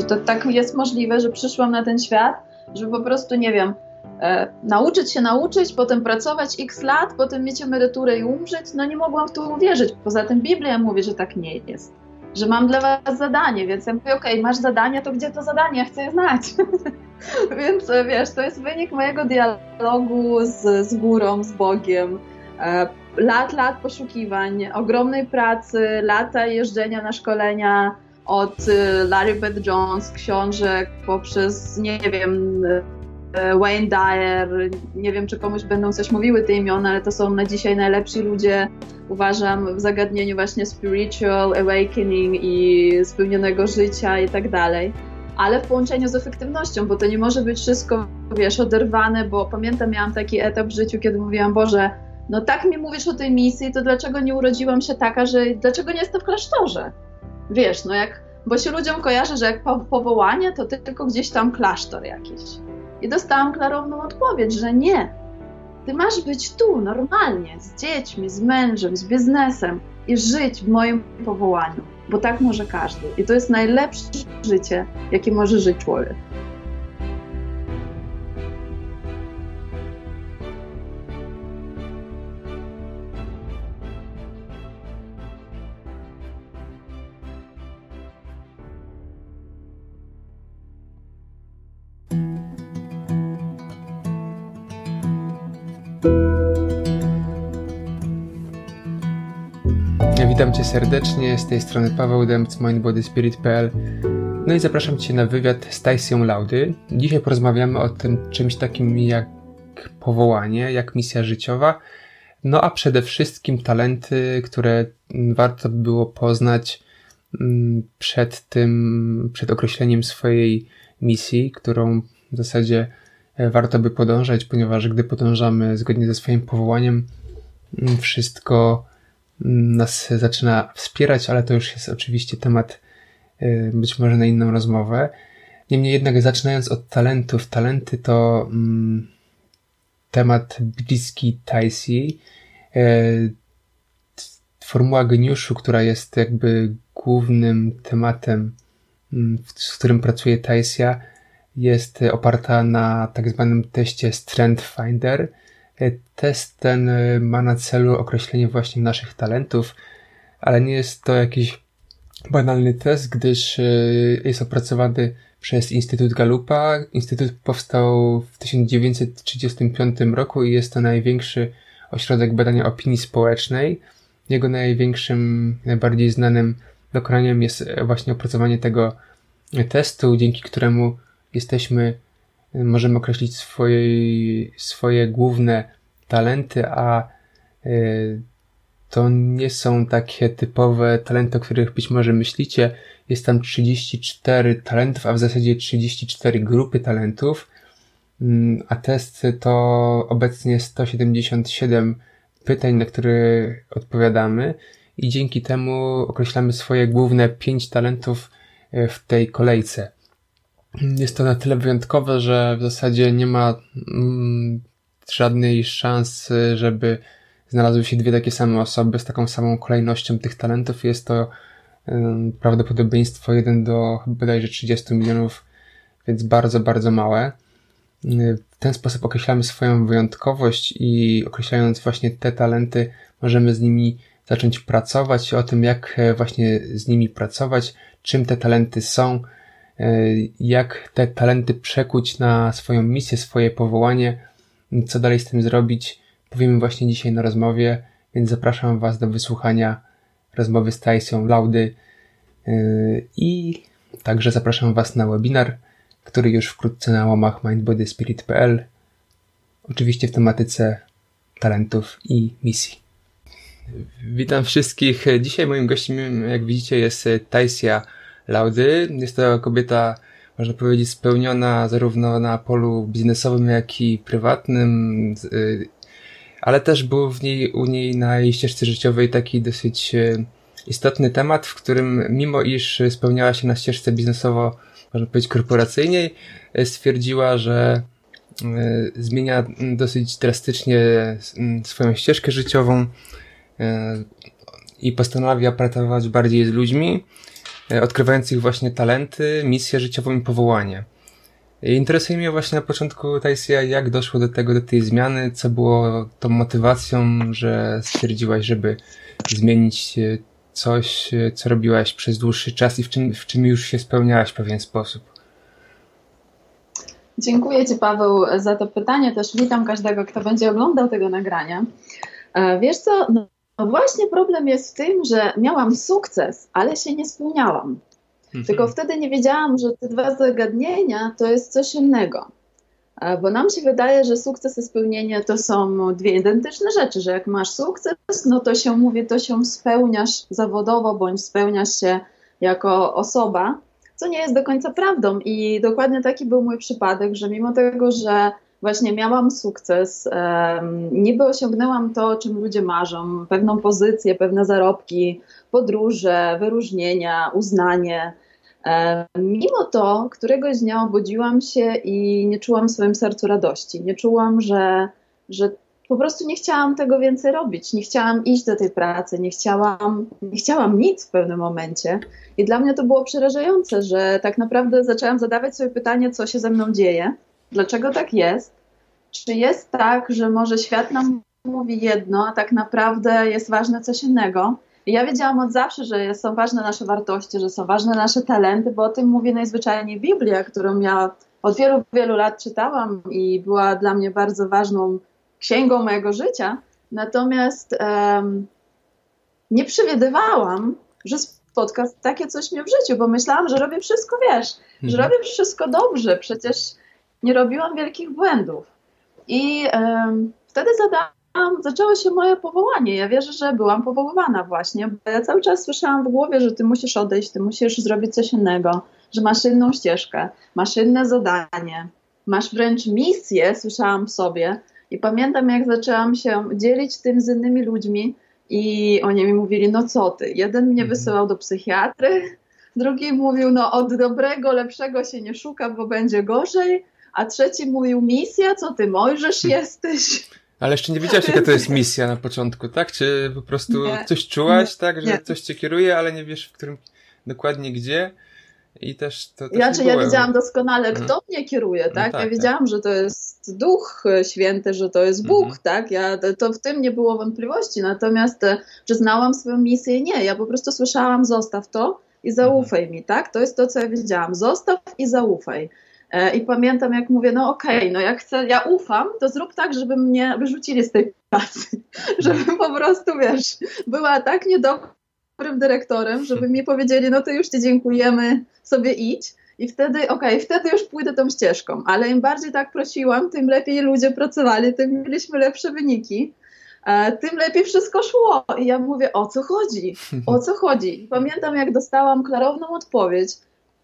Czy to tak jest możliwe, że przyszłam na ten świat, żeby po prostu, nie wiem, nauczyć się, potem pracować x lat, potem mieć emeryturę i umrzeć? No nie mogłam w to uwierzyć. Poza tym Biblia mówi, że tak nie jest. Że mam dla was zadanie, więc ja mówię, okej, masz zadanie, to gdzie to zadanie? Ja chcę je znać. Więc wiesz, to jest wynik mojego dialogu z górą, z Bogiem. Lat poszukiwań, ogromnej pracy, lata jeżdżenia na szkolenia od Larry B. Jones, książek, poprzez, nie wiem, Wayne Dyer, nie wiem, czy komuś będą coś mówiły te imiona, ale to są na dzisiaj najlepsi ludzie, uważam, w zagadnieniu właśnie spiritual awakening i spełnionego życia i tak dalej, ale w połączeniu z efektywnością, bo to nie może być wszystko, wiesz, oderwane, bo pamiętam, miałam taki etap w życiu, kiedy mówiłam, Boże, no tak mi mówisz o tej misji, to dlaczego nie urodziłam się taka, że dlaczego nie jestem w klasztorze? Wiesz, no jak, bo się ludziom kojarzy, że jak powołanie, to tylko gdzieś tam klasztor jakiś. I dostałam klarowną odpowiedź, że nie. Ty masz być tu, normalnie, z dziećmi, z mężem, z biznesem i żyć w moim powołaniu, bo tak może każdy. I to jest najlepsze życie, jakie może żyć człowiek. Witam Cię serdecznie, z tej strony Paweł Dempc, MindBodySpirit.pl. No i zapraszam Cię na wywiad z Taisią Laudy. Dzisiaj porozmawiamy o tym czymś takim jak powołanie, jak misja życiowa, no a przede wszystkim talenty, które warto by było poznać przed tym, przed określeniem swojej misji, którą w zasadzie warto by podążać, ponieważ gdy podążamy zgodnie ze swoim powołaniem, wszystko nas zaczyna wspierać, ale to już jest oczywiście temat być może na inną rozmowę. Niemniej jednak zaczynając od talentów. Talenty to temat bliski Taisi. Formuła geniuszu, która jest jakby głównym tematem, z którym pracuje Taisia, jest oparta na tak zwanym teście Strandfinder. Test ten ma na celu określenie właśnie naszych talentów, ale nie jest to jakiś banalny test, gdyż jest opracowany przez Instytut Gallupa. Instytut powstał w 1935 roku i jest to największy ośrodek badania opinii społecznej. Jego największym, najbardziej znanym dokonaniem jest właśnie opracowanie tego testu, dzięki któremu możemy określić swoje główne talenty, a to nie są takie typowe talenty, o których być może myślicie. Jest tam 34 talentów, a w zasadzie 34 grupy talentów, a test to obecnie 177 pytań, na które odpowiadamy i dzięki temu określamy swoje główne 5 talentów w tej kolejce. Jest to na tyle wyjątkowe, że w zasadzie nie ma żadnej szansy, żeby znalazły się dwie takie same osoby z taką samą kolejnością tych talentów. Jest to prawdopodobieństwo 1 do bodajże 30 milionów, więc bardzo, bardzo małe. W ten sposób określamy swoją wyjątkowość i określając właśnie te talenty, możemy z nimi zacząć pracować. O tym, jak właśnie z nimi pracować, czym te talenty są, jak te talenty przekuć na swoją misję, swoje powołanie, co dalej z tym zrobić, powiemy właśnie dzisiaj na rozmowie, więc zapraszam Was do wysłuchania rozmowy z Taisią Laudy i także zapraszam Was na webinar, który już wkrótce na łamach mindbodyspirit.pl, oczywiście w tematyce talentów i misji. Witam wszystkich. Dzisiaj moim gościem, jak widzicie, jest Taisia Laudy. Jest to kobieta, można powiedzieć, spełniona zarówno na polu biznesowym, jak i prywatnym, ale też był u niej na jej ścieżce życiowej taki dosyć istotny temat, w którym mimo iż spełniała się na ścieżce biznesowo, można powiedzieć, korporacyjnej, stwierdziła, że zmienia dosyć drastycznie swoją ścieżkę życiową i postanawia pracować bardziej z ludźmi. odkrywając ich właśnie talenty, misję życiową i powołanie. Interesuje mnie właśnie na początku, Taisia, jak doszło do tego, do tej zmiany, co było tą motywacją, że stwierdziłaś, żeby zmienić coś, co robiłaś przez dłuższy czas i w czym już się spełniałaś w pewien sposób. Dziękuję Ci, Paweł, za to pytanie. Też witam każdego, kto będzie oglądał tego nagrania. Wiesz co, no właśnie problem jest w tym, że miałam sukces, ale się nie spełniałam. Tylko wtedy nie wiedziałam, że te dwa zagadnienia to jest coś innego. Bo nam się wydaje, że sukces i spełnienie to są dwie identyczne rzeczy, że jak masz sukces, no to się mówi, to się spełniasz zawodowo bądź spełniasz się jako osoba, co nie jest do końca prawdą. I dokładnie taki był mój przypadek, że mimo tego, że właśnie miałam sukces, niby osiągnęłam to, o czym ludzie marzą, pewną pozycję, pewne zarobki, podróże, wyróżnienia, uznanie. Mimo to któregoś dnia obudziłam się i nie czułam w swoim sercu radości. Nie czułam, że po prostu nie chciałam tego więcej robić. Nie chciałam iść do tej pracy, nie chciałam nic w pewnym momencie. I dla mnie to było przerażające, że tak naprawdę zaczęłam zadawać sobie pytanie, co się ze mną dzieje. Dlaczego tak jest? Czy jest tak, że może świat nam mówi jedno, a tak naprawdę jest ważne coś innego? I ja wiedziałam od zawsze, że są ważne nasze wartości, że są ważne nasze talenty, bo o tym mówi najzwyczajniej Biblia, którą ja od wielu, wielu lat czytałam i była dla mnie bardzo ważną księgą mojego życia. Natomiast nie przewidywałam, że spotka takie coś mnie w życiu, bo myślałam, że robię wszystko, że robię wszystko dobrze, przecież nie robiłam wielkich błędów. I wtedy zaczęło się moje powołanie. Ja wierzę, że byłam powoływana właśnie, bo ja cały czas słyszałam w głowie, że ty musisz odejść, ty musisz zrobić coś innego, że masz inną ścieżkę, masz inne zadanie, masz wręcz misję, słyszałam w sobie. I pamiętam, jak zaczęłam się dzielić tym z innymi ludźmi i oni mi mówili, no co ty? Jeden mnie wysyłał do psychiatry, drugi mówił, no od dobrego, lepszego się nie szuka, bo będzie gorzej, a trzeci mówił, misja, co ty, Mojżesz jesteś? Ale jeszcze nie wiedziałaś, jaka to jest misja na początku, tak? Czy po prostu coś czułaś, tak? Że coś cię kieruje, ale nie wiesz, w którym dokładnie gdzie? I też to. Ja wiedziałam doskonale, kto mnie kieruje, tak? No tak, ja wiedziałam, że to jest Duch Święty, że to jest Bóg, tak? To w tym nie było wątpliwości, natomiast przyznałam swoją misję, nie. Ja po prostu słyszałam, zostaw to i zaufaj mi, tak? To jest to, co ja wiedziałam. Zostaw i zaufaj. I pamiętam, jak mówię, no okej, no jak chcę, ja ufam, to zrób tak, żeby mnie wyrzucili z tej pracy. Żebym po prostu, wiesz, była tak niedobrym dyrektorem, żeby mi powiedzieli, no to już ci dziękujemy, sobie idź. I wtedy, wtedy już pójdę tą ścieżką. Ale im bardziej tak prosiłam, tym lepiej ludzie pracowali, tym mieliśmy lepsze wyniki, tym lepiej wszystko szło. I ja mówię, o co chodzi? O co chodzi? I pamiętam, jak dostałam klarowną odpowiedź,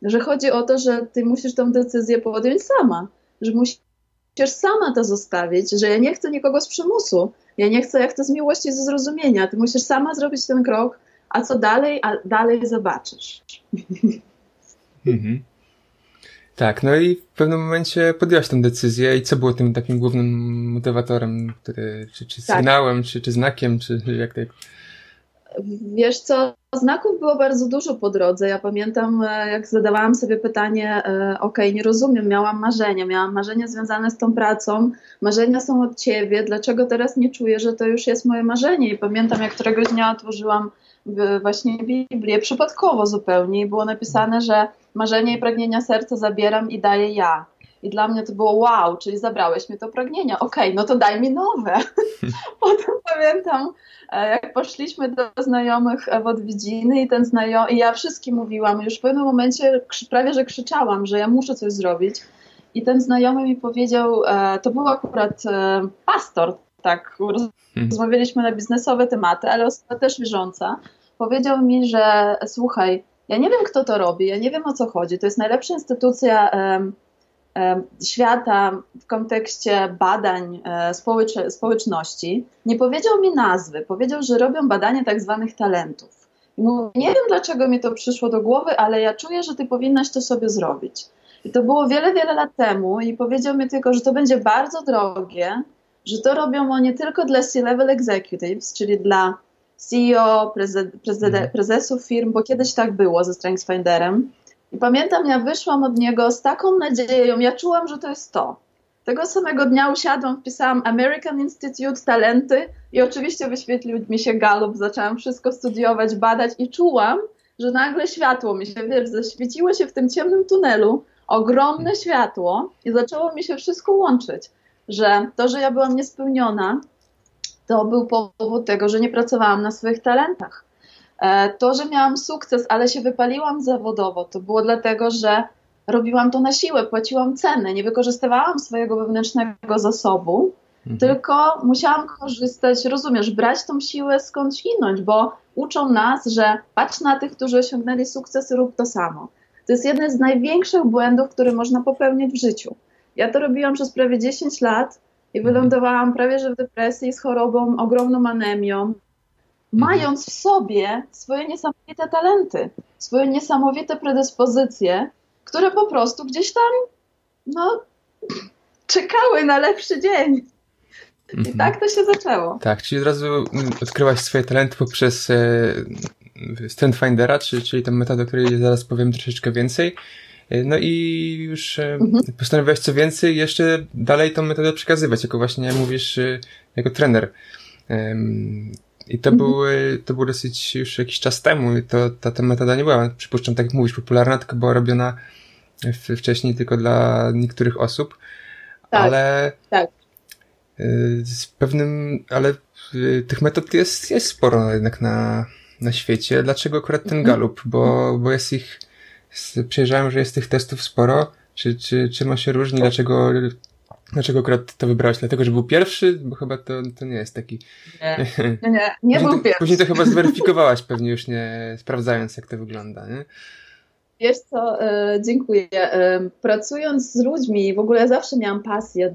że chodzi o to, że ty musisz tą decyzję podjąć sama, że musisz sama to zostawić, że ja nie chcę nikogo z przymusu, ja chcę z miłości i ze zrozumienia, ty musisz sama zrobić ten krok, a co dalej, a dalej zobaczysz. Tak, no i w pewnym momencie podjęłaś tę decyzję i co było tym takim głównym motywatorem, czy sygnałem, czy znakiem, czy jak tak? Wiesz co, znaków było bardzo dużo po drodze. Ja pamiętam, jak zadawałam sobie pytanie, nie rozumiem, miałam marzenia związane z tą pracą, marzenia są od ciebie, dlaczego teraz nie czuję, że to już jest moje marzenie? I pamiętam, jak któregoś dnia otworzyłam właśnie Biblię, przypadkowo zupełnie, i było napisane, że marzenia i pragnienia serca zabieram i daję ja. I dla mnie to było wow, czyli zabrałeś mi to pragnienia. No to daj mi nowe. Potem pamiętam, jak poszliśmy do znajomych w odwiedziny i i ja wszystkim mówiłam, już w pewnym momencie prawie, że krzyczałam, że ja muszę coś zrobić. I ten znajomy mi powiedział, to był akurat pastor, tak, rozmawialiśmy na biznesowe tematy, ale osoba też wierząca, powiedział mi, że słuchaj, ja nie wiem, kto to robi, ja nie wiem, o co chodzi, to jest najlepsza instytucja świata w kontekście badań społeczności, nie powiedział mi nazwy, powiedział, że robią badanie tak zwanych talentów. I mówię, nie wiem, dlaczego mi to przyszło do głowy, ale ja czuję, że ty powinnaś to sobie zrobić. I to było wiele, wiele lat temu i powiedział mi tylko, że to będzie bardzo drogie, że to robią oni tylko dla C-level executives, czyli dla CEO, prezesów firm, bo kiedyś tak było ze StrengthsFinderem. I pamiętam, ja wyszłam od niego z taką nadzieją, ja czułam, że to jest to. Tego samego dnia usiadłam, wpisałam American Institute, talenty i oczywiście wyświetlił mi się Gallup, zaczęłam wszystko studiować, badać i czułam, że nagle światło mi się, wiesz, zaświeciło się w tym ciemnym tunelu, ogromne światło i zaczęło mi się wszystko łączyć, że to, że ja byłam niespełniona, to był powód tego, że nie pracowałam na swoich talentach. To, że miałam sukces, ale się wypaliłam zawodowo, to było dlatego, że robiłam to na siłę, płaciłam cenę, nie wykorzystywałam swojego wewnętrznego zasobu, tylko musiałam korzystać, rozumiesz, brać tą siłę skądś inąć, bo uczą nas, że patrz na tych, którzy osiągnęli sukces, rób to samo. To jest jeden z największych błędów, który można popełnić w życiu. Ja to robiłam przez prawie 10 lat i wylądowałam prawie że w depresji z chorobą, ogromną anemią, mając w sobie swoje niesamowite talenty, swoje niesamowite predyspozycje, które po prostu gdzieś tam, no, czekały na lepszy dzień. I tak to się zaczęło. Tak, czyli od razu odkryłaś swoje talenty poprzez Strandfindera, czyli tę metodę, o której zaraz powiem troszeczkę więcej. No i już postanowiłaś co więcej jeszcze dalej tą metodę przekazywać, jako właśnie mówisz, jako trener. I to było dosyć już jakiś czas temu i ta metoda nie była, przypuszczam, tak jak mówisz, popularna, tylko była robiona wcześniej tylko dla niektórych osób, tak, ale tak. Tych metod jest sporo jednak na świecie. Dlaczego akurat ten Gallup? Bo jest ich, przejrzałem, że jest tych testów sporo, czym on się różni, dlaczego akurat to wybrałeś? Dlatego, że był pierwszy? Bo chyba to nie jest taki... Nie był pierwszy. Później to chyba zweryfikowałaś pewnie już, nie sprawdzając, jak to wygląda, nie? Wiesz co, dziękuję. Pracując z ludźmi, w ogóle ja zawsze miałam pasję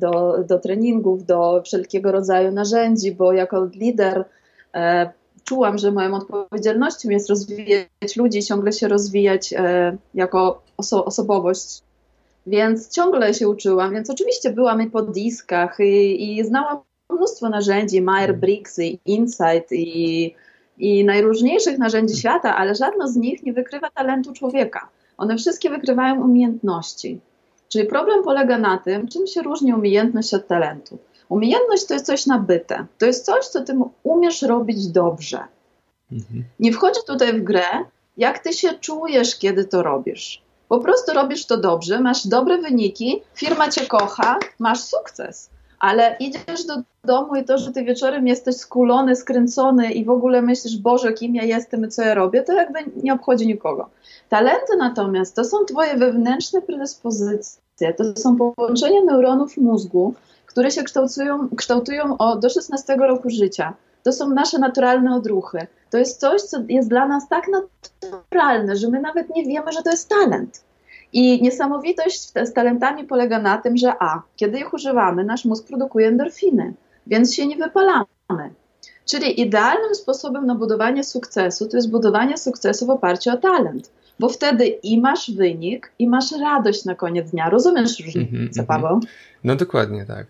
do treningów, do wszelkiego rodzaju narzędzi, bo jako lider czułam, że moją odpowiedzialnością jest rozwijać ludzi i ciągle się rozwijać jako osobowość. Więc ciągle się uczyłam, więc oczywiście byłam i po diskach i znałam mnóstwo narzędzi, Mayer Briggs i Insight i najróżniejszych narzędzi świata, ale żadno z nich nie wykrywa talentu człowieka. One wszystkie wykrywają umiejętności. Czyli problem polega na tym, czym się różni umiejętność od talentu. Umiejętność to jest coś nabyte, to jest coś, co ty umiesz robić dobrze. Nie wchodzi tutaj w grę, jak ty się czujesz, kiedy to robisz. Po prostu robisz to dobrze, masz dobre wyniki, firma cię kocha, masz sukces, ale idziesz do domu i to, że ty wieczorem jesteś skulony, skręcony i w ogóle myślisz, Boże, kim ja jestem i co ja robię, to jakby nie obchodzi nikogo. Talenty natomiast to są twoje wewnętrzne predyspozycje, to są połączenia neuronów mózgu, które się kształtują do 16 roku życia. To są nasze naturalne odruchy. To jest coś, co jest dla nas tak naturalne, że my nawet nie wiemy, że to jest talent. I niesamowitość z talentami polega na tym, że kiedy ich używamy, nasz mózg produkuje endorfiny, więc się nie wypalamy. Czyli idealnym sposobem na budowanie sukcesu to jest budowanie sukcesu w oparciu o talent, bo wtedy i masz wynik, i masz radość na koniec dnia. Rozumiesz różnicę, Paweł? No dokładnie, tak.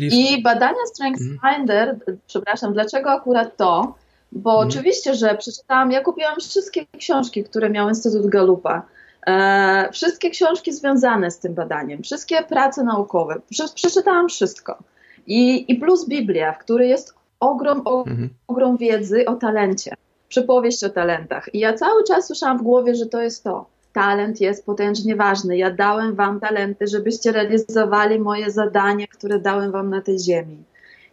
I badania StrengthsFinder, przepraszam, dlaczego akurat to? Bo oczywiście, że przeczytałam, ja kupiłam wszystkie książki, które miał Instytut Gallupa. Wszystkie książki związane z tym badaniem, wszystkie prace naukowe. Przeczytałam wszystko. I plus Biblia, w której jest ogrom wiedzy o talencie. Przypowieść o talentach. I ja cały czas słyszałam w głowie, że to jest to. Talent jest potężnie ważny. Ja dałem wam talenty, żebyście realizowali moje zadanie, które dałem wam na tej ziemi.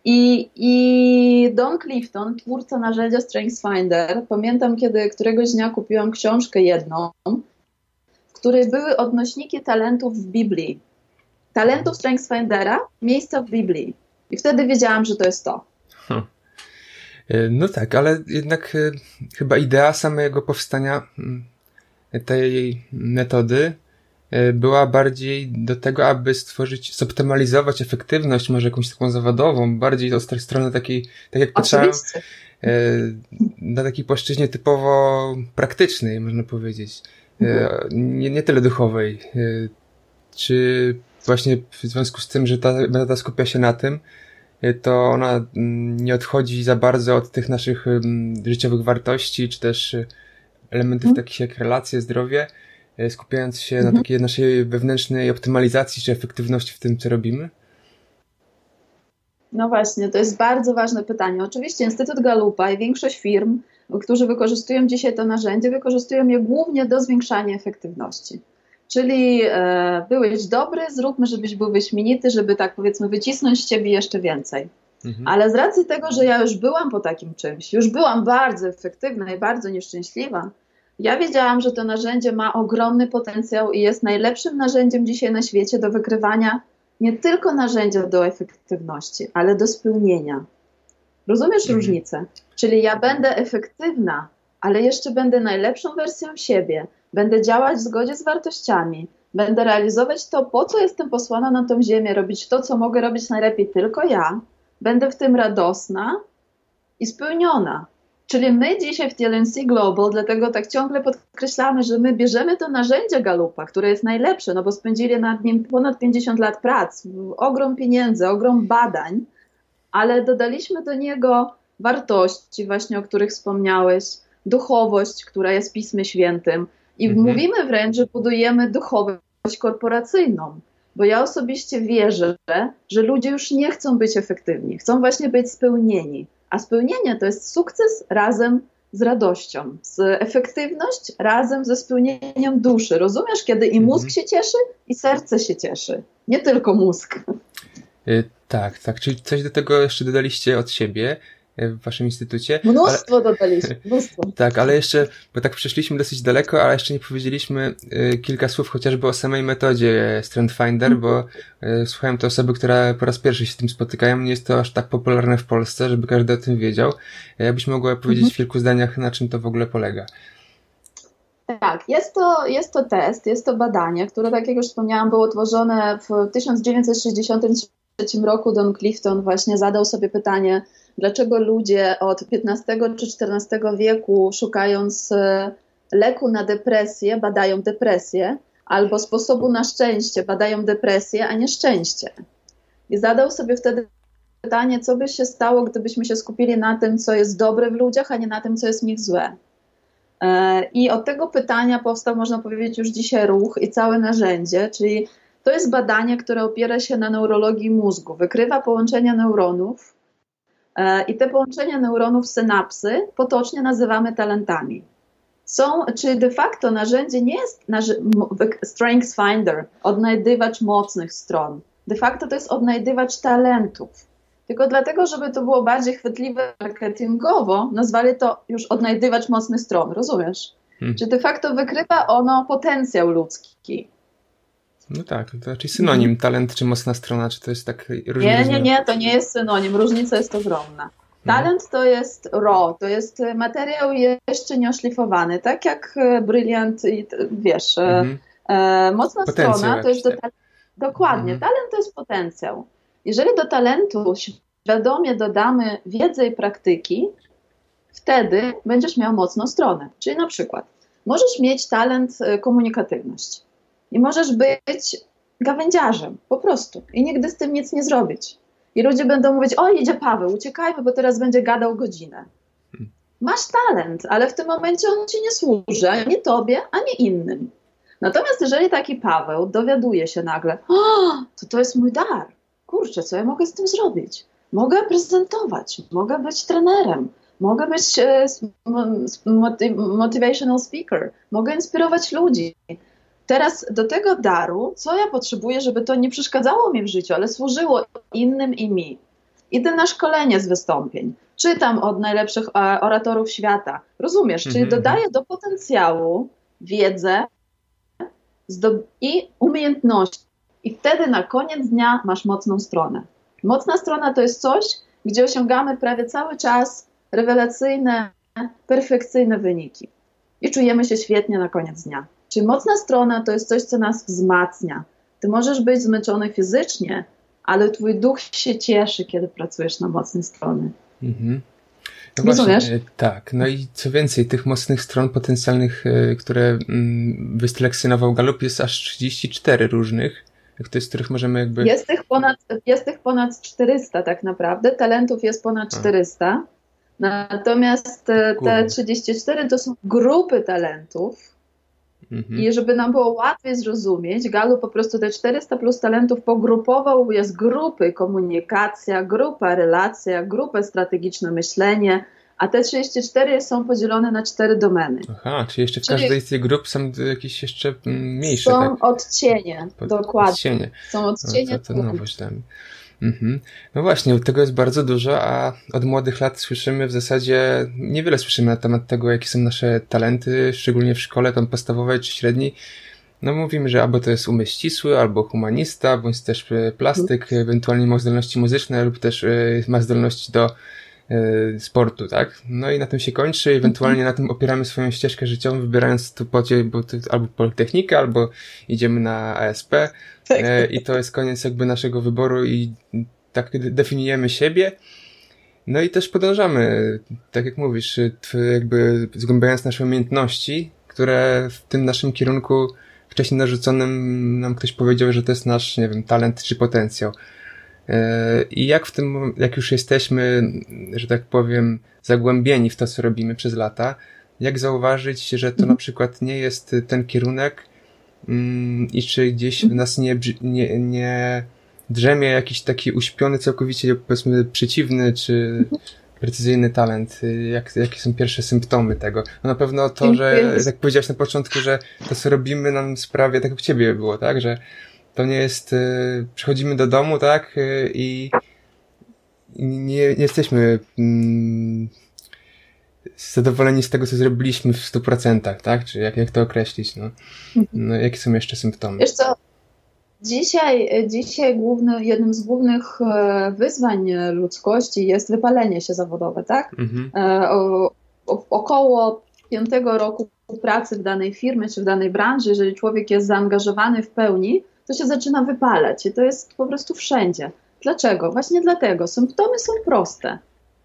I Don Clifton, twórca narzędzia StrengthsFinder, pamiętam, kiedy któregoś dnia kupiłam książkę jedną, w której były odnośniki talentów w Biblii. Talentów StrengthsFindera, miejsca w Biblii. I wtedy wiedziałam, że to jest to. No tak, ale jednak chyba idea samego powstania tej metody była bardziej do tego, aby stworzyć, zoptymalizować efektywność, może jakąś taką zawodową, bardziej od tej strony takiej, tak jak patrzyłem, na takiej płaszczyźnie typowo praktycznej, można powiedzieć, nie tyle duchowej. Czy właśnie w związku z tym, że ta metoda skupia się na tym, to ona nie odchodzi za bardzo od tych naszych życiowych wartości, czy też elementów takich jak relacje, zdrowie, skupiając się na takiej naszej wewnętrznej optymalizacji czy efektywności w tym, co robimy? No właśnie, to jest bardzo ważne pytanie. Oczywiście Instytut Gallupa i większość firm, którzy wykorzystują dzisiaj to narzędzie, wykorzystują je głównie do zwiększania efektywności. Czyli byłeś dobry, zróbmy, żebyś był wyśmienity, żeby tak powiedzmy wycisnąć z ciebie jeszcze więcej. Ale z racji tego, że ja już byłam po takim czymś, już byłam bardzo efektywna i bardzo nieszczęśliwa, ja wiedziałam, że to narzędzie ma ogromny potencjał i jest najlepszym narzędziem dzisiaj na świecie do wykrywania nie tylko narzędzia do efektywności, ale do spełnienia. Rozumiesz różnicę? Czyli ja będę efektywna, ale jeszcze będę najlepszą wersją siebie, będę działać w zgodzie z wartościami, będę realizować to, po co jestem posłana na tą ziemię, robić to, co mogę robić najlepiej tylko ja, będę w tym radosna i spełniona. Czyli my dzisiaj w TLNC Global, dlatego tak ciągle podkreślamy, że my bierzemy to narzędzie Gallupa, które jest najlepsze, no bo spędzili nad nim ponad 50 lat prac, ogrom pieniędzy, ogrom badań, ale dodaliśmy do niego wartości właśnie, o których wspomniałeś, duchowość, która jest w Pismie Świętym i mówimy wręcz, że budujemy duchowość korporacyjną, bo ja osobiście wierzę, że ludzie już nie chcą być efektywni, chcą właśnie być spełnieni. A spełnienie to jest sukces razem z radością, z efektywność razem ze spełnieniem duszy. Rozumiesz, kiedy i mózg się cieszy, i serce się cieszy. Nie tylko mózg. Tak. Czyli coś do tego jeszcze dodaliście od siebie w waszym instytucie. Mnóstwo dodaliśmy. Mnóstwo. Tak, ale jeszcze, bo tak przeszliśmy dosyć daleko, ale jeszcze nie powiedzieliśmy kilka słów chociażby o samej metodzie Strandfinder, bo słuchałem to osoby, które po raz pierwszy się z tym spotykają. Nie jest to aż tak popularne w Polsce, żeby każdy o tym wiedział. Jakbyś mogła powiedzieć w kilku zdaniach, na czym to w ogóle polega? Tak, jest to test, jest to badanie, które, tak jak już wspomniałam, było tworzone w 1963 roku. Don Clifton właśnie zadał sobie pytanie, dlaczego ludzie od XV czy XIV wieku, szukając leku na depresję, badają depresję, albo sposobu na szczęście badają depresję, a nie szczęście. I zadał sobie wtedy pytanie, co by się stało, gdybyśmy się skupili na tym, co jest dobre w ludziach, a nie na tym, co jest w nich złe. I od tego pytania powstał, można powiedzieć, już dzisiaj ruch i całe narzędzie, czyli to jest badanie, które opiera się na neurologii mózgu, wykrywa połączenia neuronów, i te połączenia neuronów, synapsy, potocznie nazywamy talentami. Czyli de facto narzędzie nie jest StrengthsFinder, odnajdywacz mocnych stron. De facto to jest odnajdywacz talentów. Tylko dlatego, żeby to było bardziej chwytliwe marketingowo, nazwali to już odnajdywacz mocnych stron, rozumiesz? Czyli de facto wykrywa ono potencjał ludzki. No tak, to raczej synonim, talent czy mocna strona, czy to jest tak różnica? Nie, to nie jest synonim, różnica jest ogromna. Talent to jest raw, to jest materiał jeszcze nieoszlifowany, tak jak bryliant, wiesz, mocna potencjał strona to jest... Dokładnie, talent to jest potencjał. Jeżeli do talentu świadomie dodamy wiedzę i praktyki, wtedy będziesz miał mocną stronę. Czyli na przykład możesz mieć talent komunikatywność. I możesz być gawędziarzem, po prostu. I nigdy z tym nic nie zrobić. I ludzie będą mówić, o, idzie Paweł, uciekajmy, bo teraz będzie gadał godzinę. Masz talent, ale w tym momencie on ci nie służy, ani tobie, ani innym. Natomiast jeżeli taki Paweł dowiaduje się nagle, to jest mój dar. Kurczę, co ja mogę z tym zrobić? Mogę prezentować, mogę być trenerem, mogę być motivational speaker, mogę inspirować ludzi. Teraz do tego daru, co ja potrzebuję, żeby to nie przeszkadzało mi w życiu, ale służyło innym i mi. Idę na szkolenie z wystąpień, czytam od najlepszych oratorów świata. Rozumiesz, czyli dodaję do potencjału wiedzę i umiejętności. I wtedy na koniec dnia masz mocną stronę. Mocna strona to jest coś, gdzie osiągamy prawie cały czas rewelacyjne, perfekcyjne wyniki. I czujemy się świetnie na koniec dnia. Czyli mocna strona to jest coś, co nas wzmacnia. Ty możesz być zmęczony fizycznie, ale twój duch się cieszy, kiedy pracujesz na mocnej stronie. No właśnie, tak. No i co więcej, tych mocnych stron potencjalnych, które wyselekcjonował Gallup, jest aż 34 różnych. z których możemy jakby... Jest tych ponad 400 tak naprawdę, talentów jest ponad 400, natomiast te 34 to są grupy talentów. I żeby nam było łatwiej zrozumieć, Gallup po prostu te 400 plus talentów pogrupował je z grupy komunikacja, grupa relacja, grupę strategiczne myślenie, a te 34 są podzielone na 4 domeny. Aha, czyli jeszcze w każdej z tych grup są jakieś jeszcze mniejsze. Są tak? Odcienie, dokładnie. Odcienie. Są odcienie. To nowość dla mnie. No właśnie, tego jest bardzo dużo, a od młodych lat słyszymy w zasadzie, niewiele słyszymy na temat tego, jakie są nasze talenty, szczególnie w szkole, tam podstawowej czy średniej. No mówimy, że albo to jest umysł ścisły, albo humanista, bądź też plastyk, ewentualnie ma zdolności muzyczne lub też ma zdolności do sportu, tak? No i na tym się kończy, ewentualnie na tym opieramy swoją ścieżkę życiową, wybierając tu albo politechnikę, albo idziemy na ASP i to jest koniec jakby naszego wyboru i tak definiujemy siebie. No i też podążamy, tak jak mówisz, jakby zgłębiając nasze umiejętności, które w tym naszym kierunku wcześniej narzuconym nam ktoś powiedział, że to jest nasz, nie wiem, talent czy potencjał. I jak w tym, jak już jesteśmy, że tak powiem, zagłębieni w to, co robimy przez lata, jak zauważyć, że to na przykład nie jest ten kierunek i czy gdzieś w nas nie drzemie jakiś taki uśpiony, całkowicie, powiedzmy, przeciwny czy precyzyjny talent? Jakie są pierwsze symptomy tego? No na pewno to, że jak powiedziałaś na początku, że to, co robimy, nam sprawia, tak jak u ciebie było, tak? Że to nie jest, przychodzimy do domu, tak, i nie jesteśmy zadowoleni z tego, co zrobiliśmy w 100%, tak, czy jak to określić, no jakie są jeszcze symptomy? Wiesz co, dzisiaj jednym z głównych wyzwań ludzkości jest wypalenie się zawodowe, tak, około 5 roku pracy w danej firmie czy w danej branży, jeżeli człowiek jest zaangażowany w pełni, to się zaczyna wypalać i to jest po prostu wszędzie. Dlaczego? Właśnie dlatego. Symptomy są proste.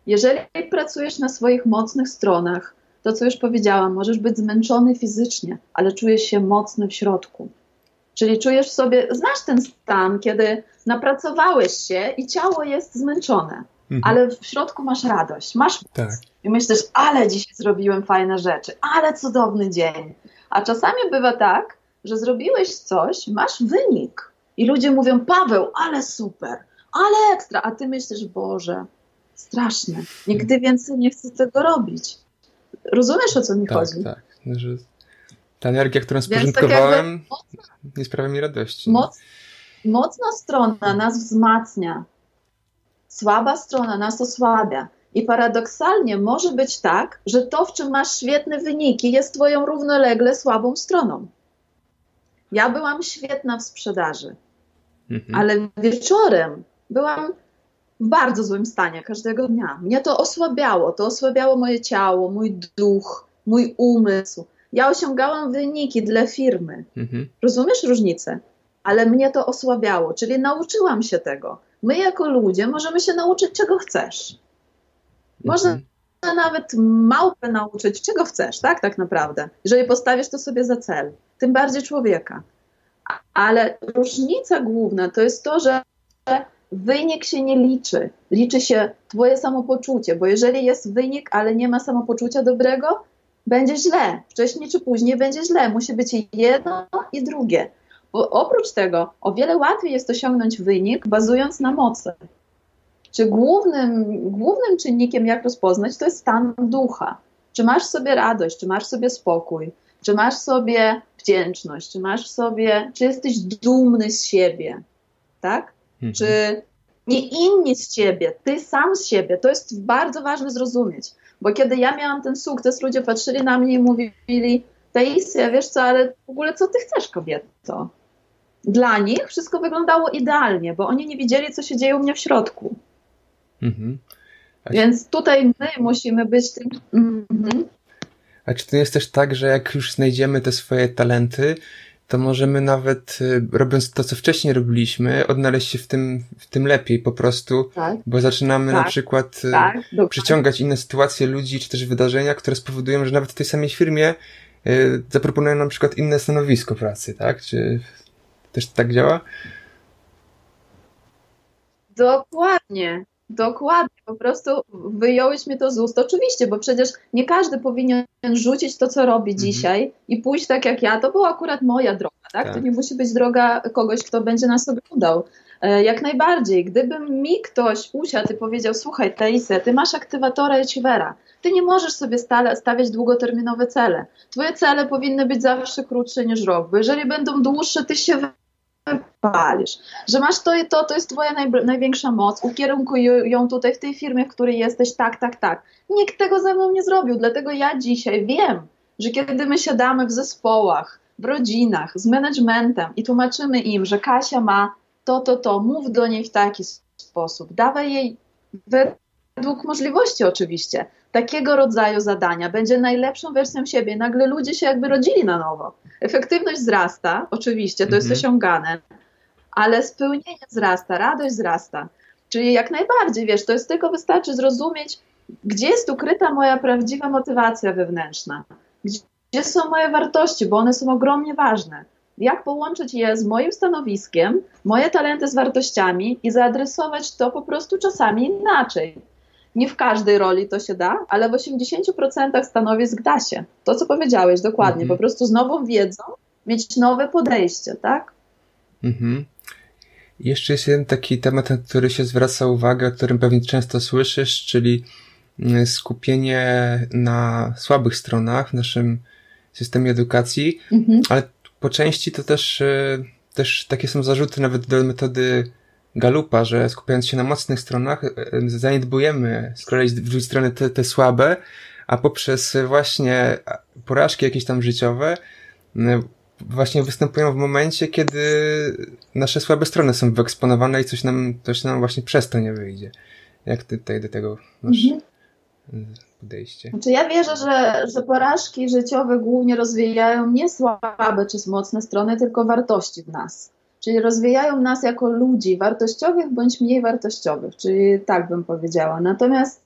Jeżeli pracujesz na swoich mocnych stronach, to co już powiedziałam, możesz być zmęczony fizycznie, ale czujesz się mocny w środku. Czyli czujesz w sobie, znasz ten stan, kiedy napracowałeś się i ciało jest zmęczone, ale w środku masz radość, masz moc. Tak. I myślisz, ale dzisiaj zrobiłem fajne rzeczy, ale cudowny dzień. A czasami bywa tak, że zrobiłeś coś, masz wynik. I ludzie mówią, Paweł, ale super, ale ekstra. A ty myślisz, Boże, straszne. Nigdy więcej nie chcę tego robić. Rozumiesz, o co mi chodzi? Tak, że ta energia, którą spożytkowałem, tak nie sprawia mi radości. Mocna strona nas wzmacnia. Słaba strona nas osłabia. I paradoksalnie może być tak, że to, w czym masz świetne wyniki, jest twoją równolegle słabą stroną. Ja byłam świetna w sprzedaży, ale wieczorem byłam w bardzo złym stanie każdego dnia. Mnie to osłabiało moje ciało, mój duch, mój umysł. Ja osiągałam wyniki dla firmy. Rozumiesz różnicę? Ale mnie to osłabiało, czyli nauczyłam się tego. My jako ludzie możemy się nauczyć, czego chcesz. Można nawet małpę nauczyć, czego chcesz, tak naprawdę, jeżeli postawisz to sobie za cel. Tym bardziej człowieka. Ale różnica główna to jest to, że wynik się nie liczy. Liczy się twoje samopoczucie, bo jeżeli jest wynik, ale nie ma samopoczucia dobrego, będzie źle. Wcześniej czy później będzie źle. Musi być jedno i drugie. Bo oprócz tego o wiele łatwiej jest osiągnąć wynik, bazując na mocy. Czy głównym czynnikiem, jak rozpoznać, to jest stan ducha. Czy masz sobie radość, czy masz sobie spokój, czy masz w sobie wdzięczność, czy jesteś dumny z siebie, tak? Czy nie inni z ciebie, ty sam z siebie. To jest bardzo ważne zrozumieć, bo kiedy ja miałam ten sukces, ludzie patrzyli na mnie i mówili, Taisia, wiesz co, ale w ogóle co ty chcesz, kobieto? Dla nich wszystko wyglądało idealnie, bo oni nie widzieli, co się dzieje u mnie w środku. Więc tutaj my musimy być tym... A czy to jest też tak, że jak już znajdziemy te swoje talenty, to możemy nawet, robiąc to, co wcześniej robiliśmy, odnaleźć się w tym lepiej po prostu, tak, bo zaczynamy na przykład przyciągać inne sytuacje, ludzi czy też wydarzenia, które spowodują, że nawet w tej samej firmie zaproponują na przykład inne stanowisko pracy, tak? Czy też tak działa? Dokładnie, dokładnie. Po prostu wyjąłyśmy to z ust. Oczywiście, bo przecież nie każdy powinien rzucić to, co robi dzisiaj i pójść tak jak ja. To była akurat moja droga, tak? To nie musi być droga kogoś, kto będzie nas oglądał. Jak najbardziej. Gdyby mi ktoś usiadł i powiedział, słuchaj Taisia, ty masz aktywatora achievera, ty nie możesz sobie stawiać długoterminowe cele. Twoje cele powinny być zawsze krótsze niż rok, bo jeżeli będą dłuższe, ty się wypalisz. Że masz to i to, to jest twoja największa moc, ukierunkuj ją tutaj w tej firmie, w której jesteś, tak. Nikt tego ze mną nie zrobił, dlatego ja dzisiaj wiem, że kiedy my siadamy w zespołach, w rodzinach, z managementem i tłumaczymy im, że Kasia ma to, mów do niej w taki sposób, dawaj jej według możliwości oczywiście, takiego rodzaju zadania, będzie najlepszą wersją siebie, nagle ludzie się jakby rodzili na nowo. Efektywność wzrasta, oczywiście, to jest osiągane, ale spełnienie wzrasta, radość wzrasta. Czyli jak najbardziej, wiesz, to jest tylko wystarczy zrozumieć, gdzie jest ukryta moja prawdziwa motywacja wewnętrzna, gdzie są moje wartości, bo one są ogromnie ważne. Jak połączyć je z moim stanowiskiem, moje talenty z wartościami i zaadresować to po prostu czasami inaczej. Nie w każdej roli to się da, ale w 80% stanowisk da się. To, co powiedziałeś, dokładnie. Po prostu z nową wiedzą mieć nowe podejście, tak? Jeszcze jest jeden taki temat, na który się zwraca uwagę, o którym pewnie często słyszysz, czyli skupienie na słabych stronach w naszym systemie edukacji, ale po części to też takie są zarzuty nawet do metody Gallupa, że skupiając się na mocnych stronach zaniedbujemy z kolei z drugiej strony te słabe, a poprzez właśnie porażki jakieś tam życiowe właśnie występują w momencie, kiedy nasze słabe strony są wyeksponowane i coś nam właśnie przez to nie wyjdzie. Jak ty tutaj do tego masz podejście? Znaczy ja wierzę, że porażki życiowe głównie rozwijają nie słabe czy mocne strony, tylko wartości w nas. Czyli rozwijają nas jako ludzi wartościowych bądź mniej wartościowych, czyli tak bym powiedziała. Natomiast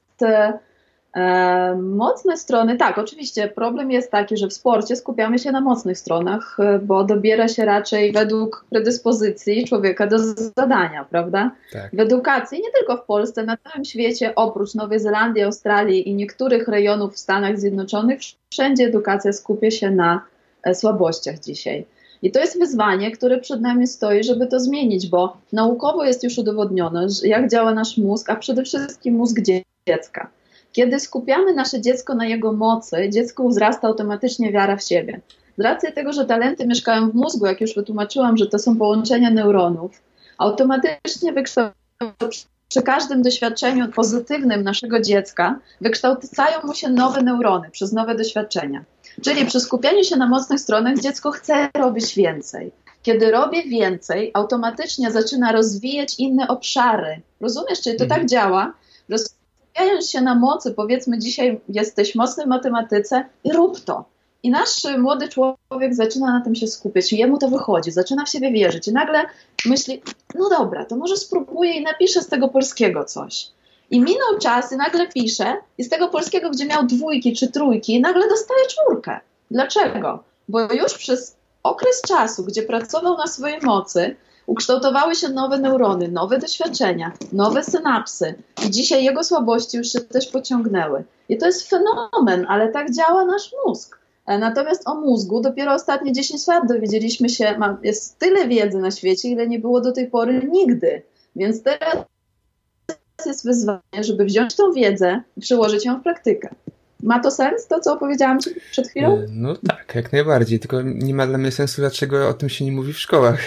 mocne strony, tak, oczywiście problem jest taki, że w sporcie skupiamy się na mocnych stronach, bo dobiera się raczej według predyspozycji człowieka do zadania, prawda? Tak. W edukacji, nie tylko w Polsce, na całym świecie, oprócz Nowej Zelandii, Australii i niektórych rejonów w Stanach Zjednoczonych, wszędzie edukacja skupia się na słabościach dzisiaj. I to jest wyzwanie, które przed nami stoi, żeby to zmienić, bo naukowo jest już udowodnione, jak działa nasz mózg, a przede wszystkim mózg dziecka. Kiedy skupiamy nasze dziecko na jego mocy, dziecku wzrasta automatycznie wiara w siebie. Z racji tego, że talenty mieszkają w mózgu, jak już wytłumaczyłam, że to są połączenia neuronów, automatycznie przy każdym doświadczeniu pozytywnym naszego dziecka wykształcają mu się nowe neurony przez nowe doświadczenia. Czyli przy skupianiu się na mocnych stronach dziecko chce robić więcej. Kiedy robię więcej, automatycznie zaczyna rozwijać inne obszary. Rozumiesz? Czyli to tak działa, że skupiając się na mocy, powiedzmy dzisiaj jesteś mocny w matematyce i rób to. I nasz młody człowiek zaczyna na tym się skupiać i jemu to wychodzi, zaczyna w siebie wierzyć i nagle myśli, no dobra, to może spróbuję i napiszę z tego polskiego coś. I minął czas i nagle pisze i z tego polskiego, gdzie miał 2 czy 3, nagle dostaje 4. Dlaczego? Bo już przez okres czasu, gdzie pracował na swojej mocy, ukształtowały się nowe neurony, nowe doświadczenia, nowe synapsy. I dzisiaj jego słabości już się też pociągnęły. I to jest fenomen, ale tak działa nasz mózg. Natomiast o mózgu dopiero ostatnie 10 lat dowiedzieliśmy się, jest tyle wiedzy na świecie, ile nie było do tej pory nigdy. Więc teraz jest wyzwanie, żeby wziąć tą wiedzę i przełożyć ją w praktykę. Ma to sens, to co opowiedziałam ci przed chwilą? No tak, jak najbardziej, tylko nie ma dla mnie sensu, dlaczego o tym się nie mówi w szkołach.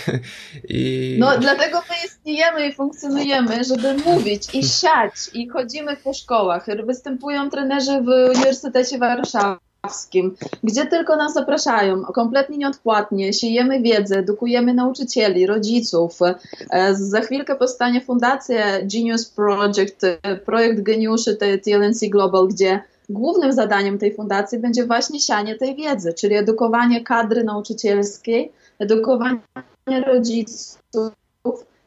No dlatego my istniejemy i funkcjonujemy, żeby mówić i siać i chodzimy po szkołach. Występują trenerzy w Uniwersytecie Warszawskim, gdzie tylko nas zapraszają, kompletnie nieodpłatnie, siejemy wiedzę, edukujemy nauczycieli, rodziców. Za chwilkę powstanie fundacja Genius Project, projekt geniuszy TLNC Global, gdzie głównym zadaniem tej fundacji będzie właśnie sianie tej wiedzy, czyli edukowanie kadry nauczycielskiej, edukowanie rodziców,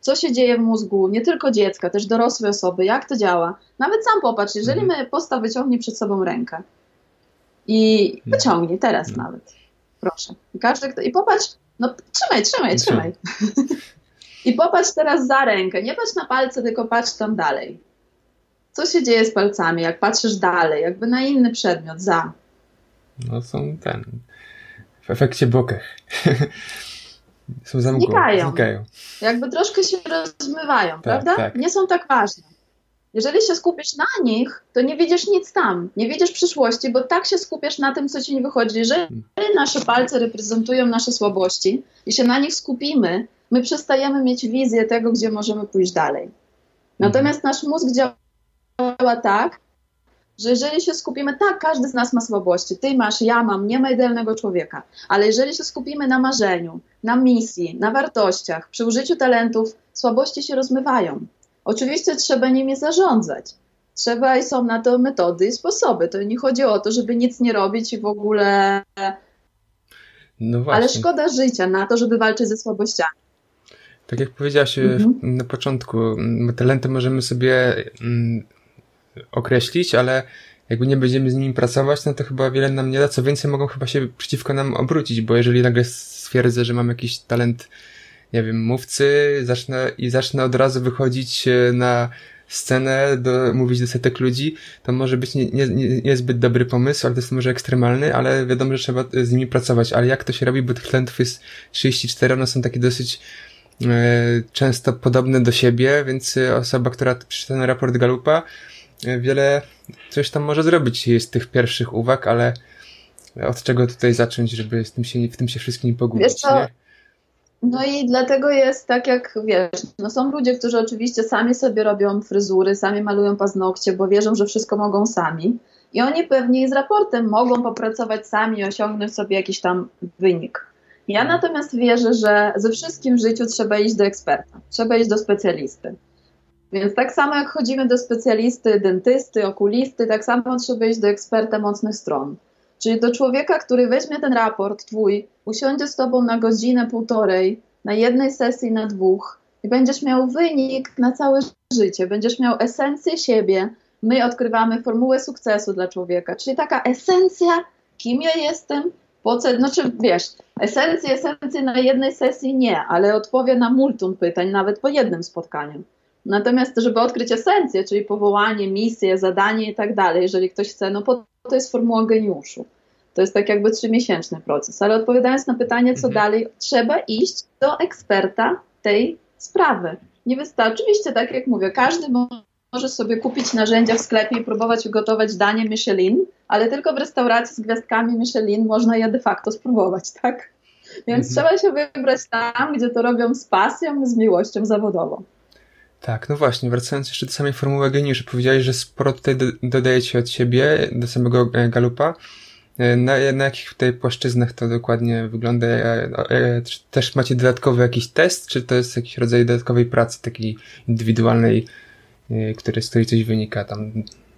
co się dzieje w mózgu, nie tylko dziecka, też dorosłej osoby, jak to działa. Nawet sam popatrz, jeżeli my postaw wyciągnie przed sobą rękę i wyciągnij teraz nawet, proszę. I popatrz, no trzymaj. I popatrz teraz za rękę, nie patrz na palce, tylko patrz tam dalej. Co się dzieje z palcami, jak patrzysz dalej, jakby na inny przedmiot, za. No są ten... W efekcie bokeh. Są za mgłą. Znikają. Jakby troszkę się rozmywają, tak, prawda? Tak. Nie są tak ważne. Jeżeli się skupisz na nich, to nie widzisz nic tam, nie widzisz przyszłości, bo tak się skupiasz na tym, co ci nie wychodzi. Jeżeli nasze palce reprezentują nasze słabości i się na nich skupimy, my przestajemy mieć wizję tego, gdzie możemy pójść dalej. Natomiast nasz mózg działa tak, że jeżeli się skupimy, tak, każdy z nas ma słabości, ty masz, ja mam, nie ma idealnego człowieka, ale jeżeli się skupimy na marzeniu, na misji, na wartościach, przy użyciu talentów, słabości się rozmywają. Oczywiście trzeba nimi zarządzać. Trzeba i są na to metody i sposoby. To nie chodzi o to, żeby nic nie robić i w ogóle... No właśnie. Ale szkoda życia na to, żeby walczyć ze słabościami. Tak jak powiedziałaś na początku, talenty możemy sobie określić, ale jakby nie będziemy z nimi pracować, no to chyba wiele nam nie da. Co więcej, mogą chyba się przeciwko nam obrócić, bo jeżeli nagle stwierdzę, że mam jakiś talent, nie wiem, mówcy, zacznę od razu wychodzić na scenę, mówić do setek ludzi, to może być niezbyt dobry pomysł, ale to jest może ekstremalny, ale wiadomo, że trzeba z nimi pracować. Ale jak to się robi, bo tych talentów jest 34, one są takie dosyć często podobne do siebie, więc osoba, która przeczyta ten raport Gallupa, wiele coś tam może zrobić z tych pierwszych uwag, ale od czego tutaj zacząć, żeby w tym się wszystkim pogubić, nie? No i dlatego jest tak, jak wiesz, no są ludzie, którzy oczywiście sami sobie robią fryzury, sami malują paznokcie, bo wierzą, że wszystko mogą sami i oni pewnie z raportem mogą popracować sami i osiągnąć sobie jakiś tam wynik. Ja natomiast wierzę, że ze wszystkim w życiu trzeba iść do eksperta, trzeba iść do specjalisty. Więc tak samo jak chodzimy do specjalisty, dentysty, okulisty, tak samo trzeba iść do eksperta mocnych stron. Czyli do człowieka, który weźmie ten raport twój, usiądzie z tobą na godzinę, półtorej, na jednej sesji, na dwóch i będziesz miał wynik na całe życie. Będziesz miał esencję siebie. My odkrywamy formułę sukcesu dla człowieka. Czyli taka esencja, kim ja jestem, po co, znaczy wiesz, esencji na jednej sesji nie, ale odpowie na multum pytań, nawet po jednym spotkaniu. Natomiast, żeby odkryć esencję, czyli powołanie, misję, zadanie i tak dalej, jeżeli ktoś chce, no to jest formuła geniuszu. To jest tak jakby 3-miesięczny proces. Ale odpowiadając na pytanie, co dalej, trzeba iść do eksperta tej sprawy. Nie wystarczy. Oczywiście, tak jak mówię, każdy może sobie kupić narzędzia w sklepie i próbować ugotować danie Michelin, ale tylko w restauracji z gwiazdkami Michelin można je de facto spróbować, tak? Więc trzeba się wybrać tam, gdzie to robią z pasją, z miłością zawodową. Tak, no właśnie, wracając jeszcze do samej formuły geniusza, powiedziałeś, że sporo tutaj dodajecie od siebie, do samego Gallupa. Na jakich tutaj płaszczyznach to dokładnie wygląda? Czy też macie dodatkowy jakiś test, czy to jest jakiś rodzaj dodatkowej pracy, takiej indywidualnej, której z której coś wynika tam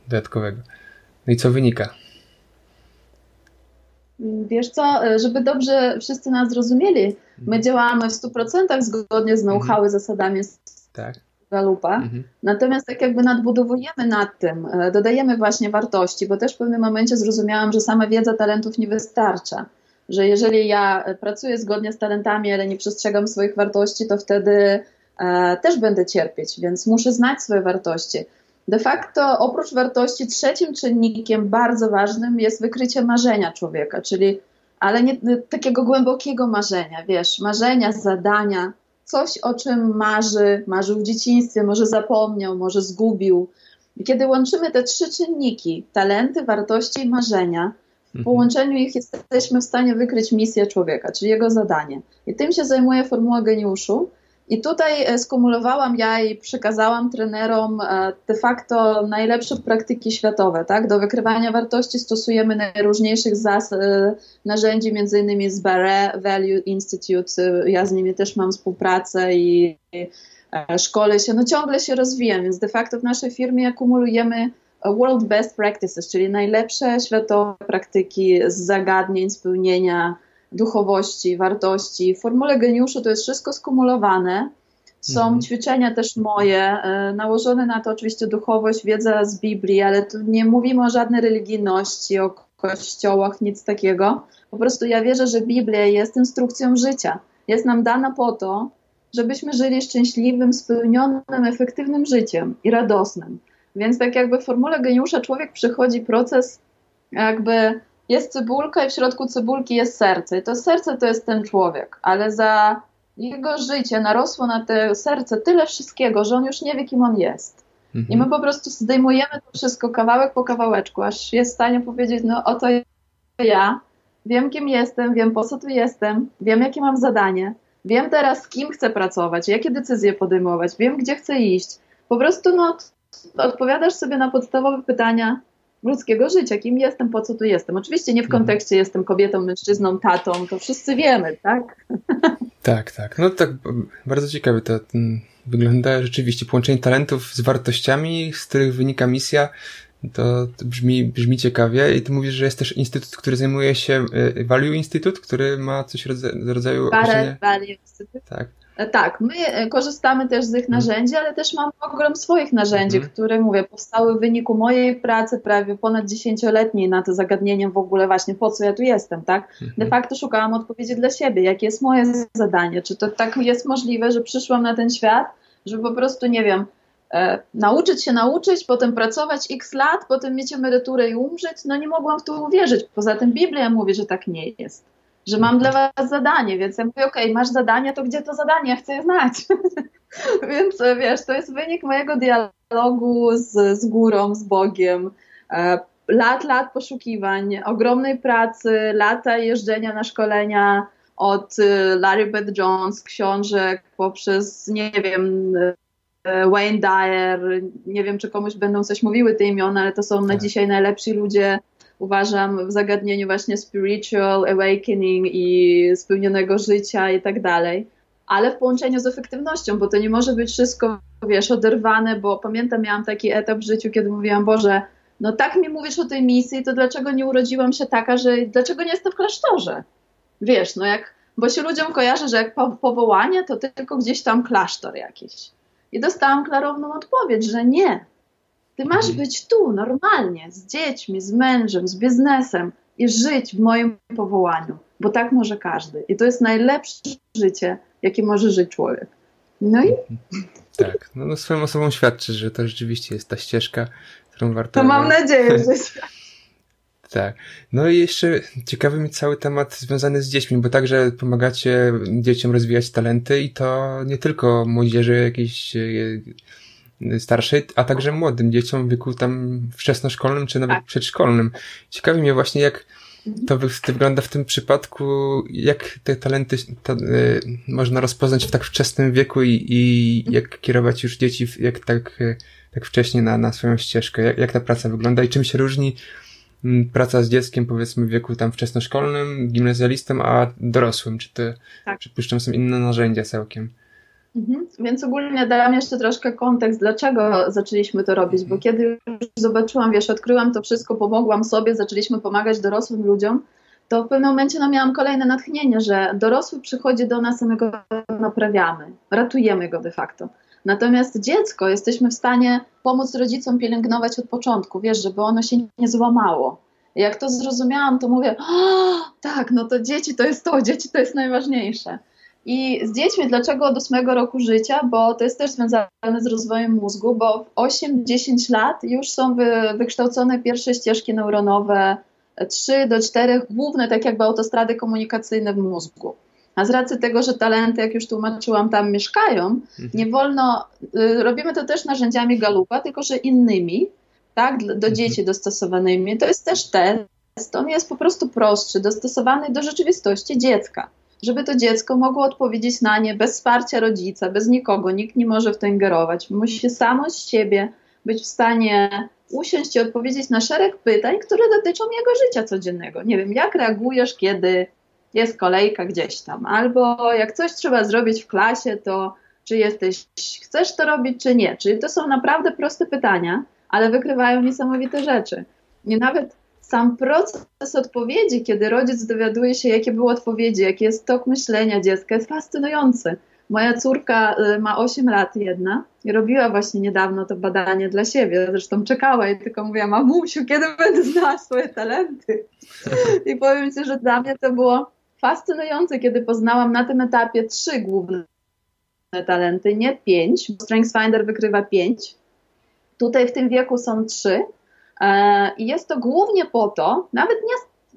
dodatkowego? No i co wynika? Wiesz co, żeby dobrze wszyscy nas zrozumieli, my działamy w 100% zgodnie z know-how i zasadami Gallupa. Natomiast tak jakby nadbudowujemy nad tym, dodajemy właśnie wartości, bo też w pewnym momencie zrozumiałam, że sama wiedza talentów nie wystarcza, że jeżeli ja pracuję zgodnie z talentami, ale nie przestrzegam swoich wartości, to wtedy też będę cierpieć, więc muszę znać swoje wartości. De facto oprócz wartości trzecim czynnikiem bardzo ważnym jest wykrycie marzenia człowieka, czyli ale nie takiego głębokiego marzenia, wiesz, marzenia, zadania, coś, o czym marzył w dzieciństwie, może zapomniał, może zgubił. I kiedy łączymy te trzy czynniki, talenty, wartości i marzenia, w połączeniu ich jesteśmy w stanie wykryć misję człowieka, czyli jego zadanie. I tym się zajmuje formuła geniuszu. I tutaj skumulowałam ja i przekazałam trenerom de facto najlepsze praktyki światowe. Tak? Do wykrywania wartości stosujemy najróżniejszych narzędzi, między innymi z Barret Value Institute. Ja z nimi też mam współpracę i szkolę się. No ciągle się rozwijam, więc de facto w naszej firmie akumulujemy world best practices, czyli najlepsze światowe praktyki z zagadnień, spełnienia duchowości, wartości. W formule geniuszu to jest wszystko skumulowane. Są ćwiczenia też moje, nałożone na to oczywiście duchowość, wiedza z Biblii, ale tu nie mówimy o żadnej religijności, o kościołach, nic takiego. Po prostu ja wierzę, że Biblia jest instrukcją życia. Jest nam dana po to, żebyśmy żyli szczęśliwym, spełnionym, efektywnym życiem i radosnym. Więc tak jakby w formule geniusza człowiek przychodzi proces jakby jest cebulka i w środku cebulki jest serce. I to serce to jest ten człowiek, ale za jego życie narosło na to serce tyle wszystkiego, że on już nie wie, kim on jest. Mhm. I my po prostu zdejmujemy to wszystko kawałek po kawałeczku, aż jest w stanie powiedzieć, no oto ja, wiem kim jestem, wiem po co tu jestem, wiem jakie mam zadanie, wiem teraz z kim chcę pracować, jakie decyzje podejmować, wiem gdzie chcę iść. Po prostu no odpowiadasz sobie na podstawowe pytania ludzkiego życia. Kim jestem, po co tu jestem? Oczywiście nie w kontekście jestem kobietą, mężczyzną, tatą, to wszyscy wiemy, tak? Tak, tak. No tak, bardzo ciekawe to wygląda rzeczywiście. Połączenie talentów z wartościami, z których wynika misja, to brzmi ciekawie. I ty mówisz, że jest też instytut, który zajmuje się Value Institute, który ma coś rodzaju... Barret Value Institute. Tak. Tak, my korzystamy też z ich narzędzi, ale też mamy ogrom swoich narzędzi, które, mówię, powstały w wyniku mojej pracy prawie ponad 10-letniej na to zagadnienie w ogóle właśnie, po co ja tu jestem, tak? De facto szukałam odpowiedzi dla siebie, jakie jest moje zadanie, czy to tak jest możliwe, że przyszłam na ten świat, żeby po prostu, nie wiem, nauczyć się, potem pracować x lat, potem mieć emeryturę i umrzeć, no nie mogłam w to uwierzyć, poza tym Biblia mówi, że tak nie jest. Że mam dla was zadanie, więc ja mówię, okej, masz zadanie, to gdzie to zadanie? Ja chcę je znać. Więc wiesz, to jest wynik mojego dialogu z górą, z Bogiem, lat poszukiwań, ogromnej pracy, lata jeżdżenia na szkolenia od Larry B. Jones, książek, poprzez, nie wiem, Wayne Dyer, nie wiem, czy komuś będą coś mówiły te imiona, ale to są na dzisiaj najlepsi ludzie, uważam, w zagadnieniu właśnie spiritual awakening i spełnionego życia i tak dalej, ale w połączeniu z efektywnością, bo to nie może być wszystko, wiesz, oderwane, bo pamiętam, miałam taki etap w życiu, kiedy mówiłam, Boże, no tak mi mówisz o tej misji, to dlaczego nie urodziłam się taka, że dlaczego nie jestem w klasztorze? Wiesz, no jak, bo się ludziom kojarzy, że jak powołanie, to tylko gdzieś tam klasztor jakiś. I dostałam klarowną odpowiedź, że nie. Ty masz być tu, normalnie, z dziećmi, z mężem, z biznesem i żyć w moim powołaniu, bo tak może każdy. I to jest najlepsze życie, jakie może żyć człowiek. No i... Tak, no swoją osobą świadczysz, że to rzeczywiście jest ta ścieżka, którą warto... To mam nadzieję, że się... Tak. No i jeszcze ciekawy mi cały temat związany z dziećmi, bo także pomagacie dzieciom rozwijać talenty i to nie tylko młodzieży jakiejś... starszej, a także młodym dzieciom w wieku tam wczesnoszkolnym czy nawet przedszkolnym. Ciekawi mnie właśnie, jak to wygląda w tym przypadku, jak te talenty można rozpoznać w tak wczesnym wieku i jak kierować już dzieci jak tak wcześnie na swoją ścieżkę, jak ta praca wygląda i czym się różni praca z dzieckiem, powiedzmy, w wieku tam wczesnoszkolnym, gimnazjalistą, a dorosłym. Czy to, przypuszczam, są inne narzędzia całkiem? Więc ogólnie dałam jeszcze troszkę kontekst, dlaczego zaczęliśmy to robić, bo kiedy już zobaczyłam, wiesz, odkryłam to wszystko, pomogłam sobie, zaczęliśmy pomagać dorosłym ludziom, to w pewnym momencie miałam kolejne natchnienie, że dorosły przychodzi do nas, a my go naprawiamy, ratujemy go de facto. Natomiast dziecko jesteśmy w stanie pomóc rodzicom pielęgnować od początku, wiesz, żeby ono się nie złamało. Jak to zrozumiałam, to mówię, tak, no to dzieci to jest to, dzieci to jest najważniejsze. I z dziećmi dlaczego od 8 roku życia, bo to jest też związane z rozwojem mózgu, bo w 8-10 lat już są wykształcone pierwsze ścieżki neuronowe, 3 do 4 główne, tak jakby autostrady komunikacyjne w mózgu. A z racji tego, że talenty, jak już tłumaczyłam, tam mieszkają, nie wolno, robimy to też narzędziami Gallupa, tylko że innymi, tak, do dzieci dostosowanymi. To jest też test, on jest po prostu prostszy, dostosowany do rzeczywistości dziecka. Żeby to dziecko mogło odpowiedzieć na nie bez wsparcia rodzica, bez nikogo, nikt nie może w to ingerować. Musi samo z siebie być w stanie usiąść i odpowiedzieć na szereg pytań, które dotyczą jego życia codziennego. Nie wiem, jak reagujesz, kiedy jest kolejka gdzieś tam, albo jak coś trzeba zrobić w klasie, to czy chcesz to robić, czy nie. Czyli to są naprawdę proste pytania, ale wykrywają niesamowite rzeczy. I nawet sam proces odpowiedzi, kiedy rodzic dowiaduje się, jakie były odpowiedzi, jaki jest tok myślenia dziecka, jest fascynujący. Moja córka ma 8 lat jedna i robiła właśnie niedawno to badanie dla siebie. Zresztą czekała i tylko mówiła, mamusiu, kiedy będę znała swoje talenty? I powiem ci, że dla mnie to było fascynujące, kiedy poznałam na tym etapie 3 główne talenty, nie 5, bo StrengthsFinder wykrywa 5. Tutaj w tym wieku są 3 i jest to głównie po to, nawet nie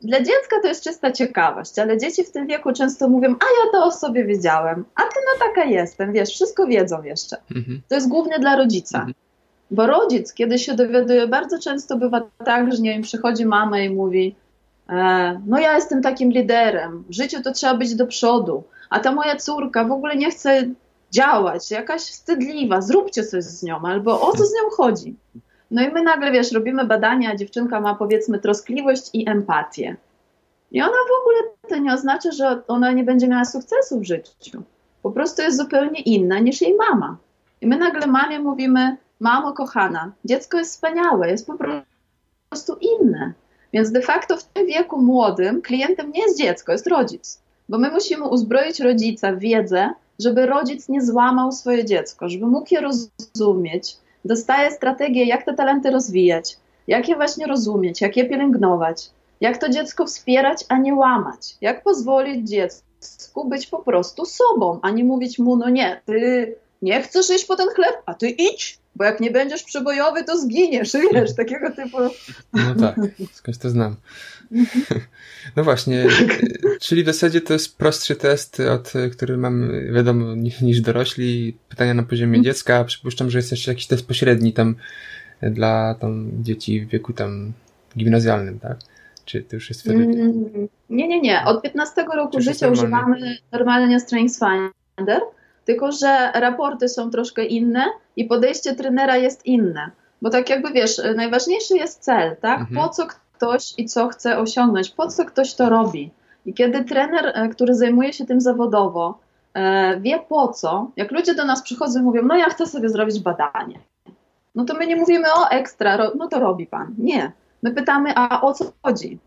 dla dziecka to jest czysta ciekawość, ale dzieci w tym wieku często mówią, a ja to o sobie wiedziałem, a ty no taka jestem, wiesz, wszystko wiedzą jeszcze. Mhm. To jest głównie dla rodzica, mhm. Bo rodzic, kiedy się dowiaduje, bardzo często bywa tak, że nie wiem, przychodzi mama i mówi, no ja jestem takim liderem, w życiu to trzeba być do przodu, a ta moja córka w ogóle nie chce działać, jakaś wstydliwa, zróbcie coś z nią, albo o co z nią chodzi. No i my nagle, wiesz, robimy badania, dziewczynka ma powiedzmy troskliwość i empatię. I ona w ogóle to nie oznacza, że ona nie będzie miała sukcesu w życiu. Po prostu jest zupełnie inna niż jej mama. I my nagle mamie mówimy, mamo kochana, dziecko jest wspaniałe, jest po prostu inne. Więc de facto w tym wieku młodym klientem nie jest dziecko, jest rodzic. Bo my musimy uzbroić rodzica w wiedzę, żeby rodzic nie złamał swoje dziecko, żeby mógł je rozumieć, dostaje strategię, jak te talenty rozwijać, jak je właśnie rozumieć, jak je pielęgnować, jak to dziecko wspierać, a nie łamać, jak pozwolić dziecku być po prostu sobą, a nie mówić mu, no nie, ty nie chcesz iść po ten chleb, a ty idź, bo jak nie będziesz przebojowy, to zginiesz, wiesz, takiego typu. No tak, skądś to znam. No właśnie, czyli w zasadzie to jest prostszy test, który mam, wiadomo, niż dorośli, pytania na poziomie dziecka, przypuszczam, że jest jeszcze jakiś test pośredni tam dla tam dzieci w wieku tam gimnazjalnym, tak? Czy to już jest wtedy? Nie. Od 15 roku życia używamy normalnie StrengthsFinder, tylko że raporty są troszkę inne i podejście trenera jest inne. Bo tak jakby wiesz, najważniejszy jest cel, tak? Po co ktoś i co chce osiągnąć, po co ktoś to robi. I kiedy trener, który zajmuje się tym zawodowo, wie po co, jak ludzie do nas przychodzą i mówią, no ja chcę sobie zrobić badanie. No to my nie mówimy o ekstra, no to robi pan. Nie. My pytamy, a o co chodzi?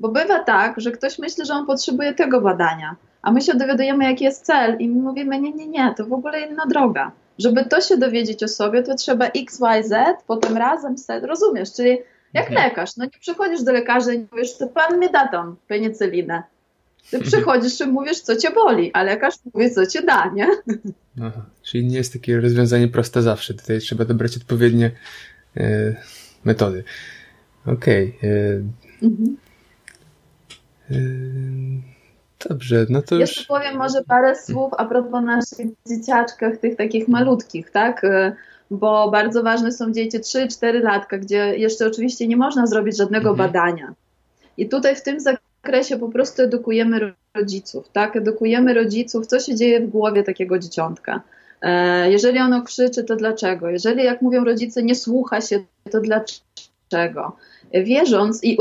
Bo bywa tak, że ktoś myśli, że on potrzebuje tego badania, a my się dowiadujemy, jaki jest cel i my mówimy, nie, to w ogóle inna droga. Żeby to się dowiedzieć o sobie, to trzeba X, Y, Z, potem razem set, rozumiesz? Czyli jak lekarz, no nie przychodzisz do lekarza i mówisz, to pan mi da tą penicylinę. Ty przychodzisz i mówisz, co cię boli, a lekarz mówi, co cię da, nie? Aha, czyli nie jest takie rozwiązanie proste zawsze, tutaj trzeba dobrać odpowiednie metody. Okej. Dobrze, no to jeszcze już powiem może parę słów a propos naszych dzieciaczkach, tych takich malutkich, tak? Bo bardzo ważne są dzieci 3-4 latka, gdzie jeszcze oczywiście nie można zrobić żadnego badania. I tutaj w tym zakresie po prostu edukujemy rodziców, tak? Edukujemy rodziców, co się dzieje w głowie takiego dzieciątka. Jeżeli ono krzyczy, to dlaczego? Jeżeli, jak mówią rodzice, nie słucha się, to dlaczego? Wierząc i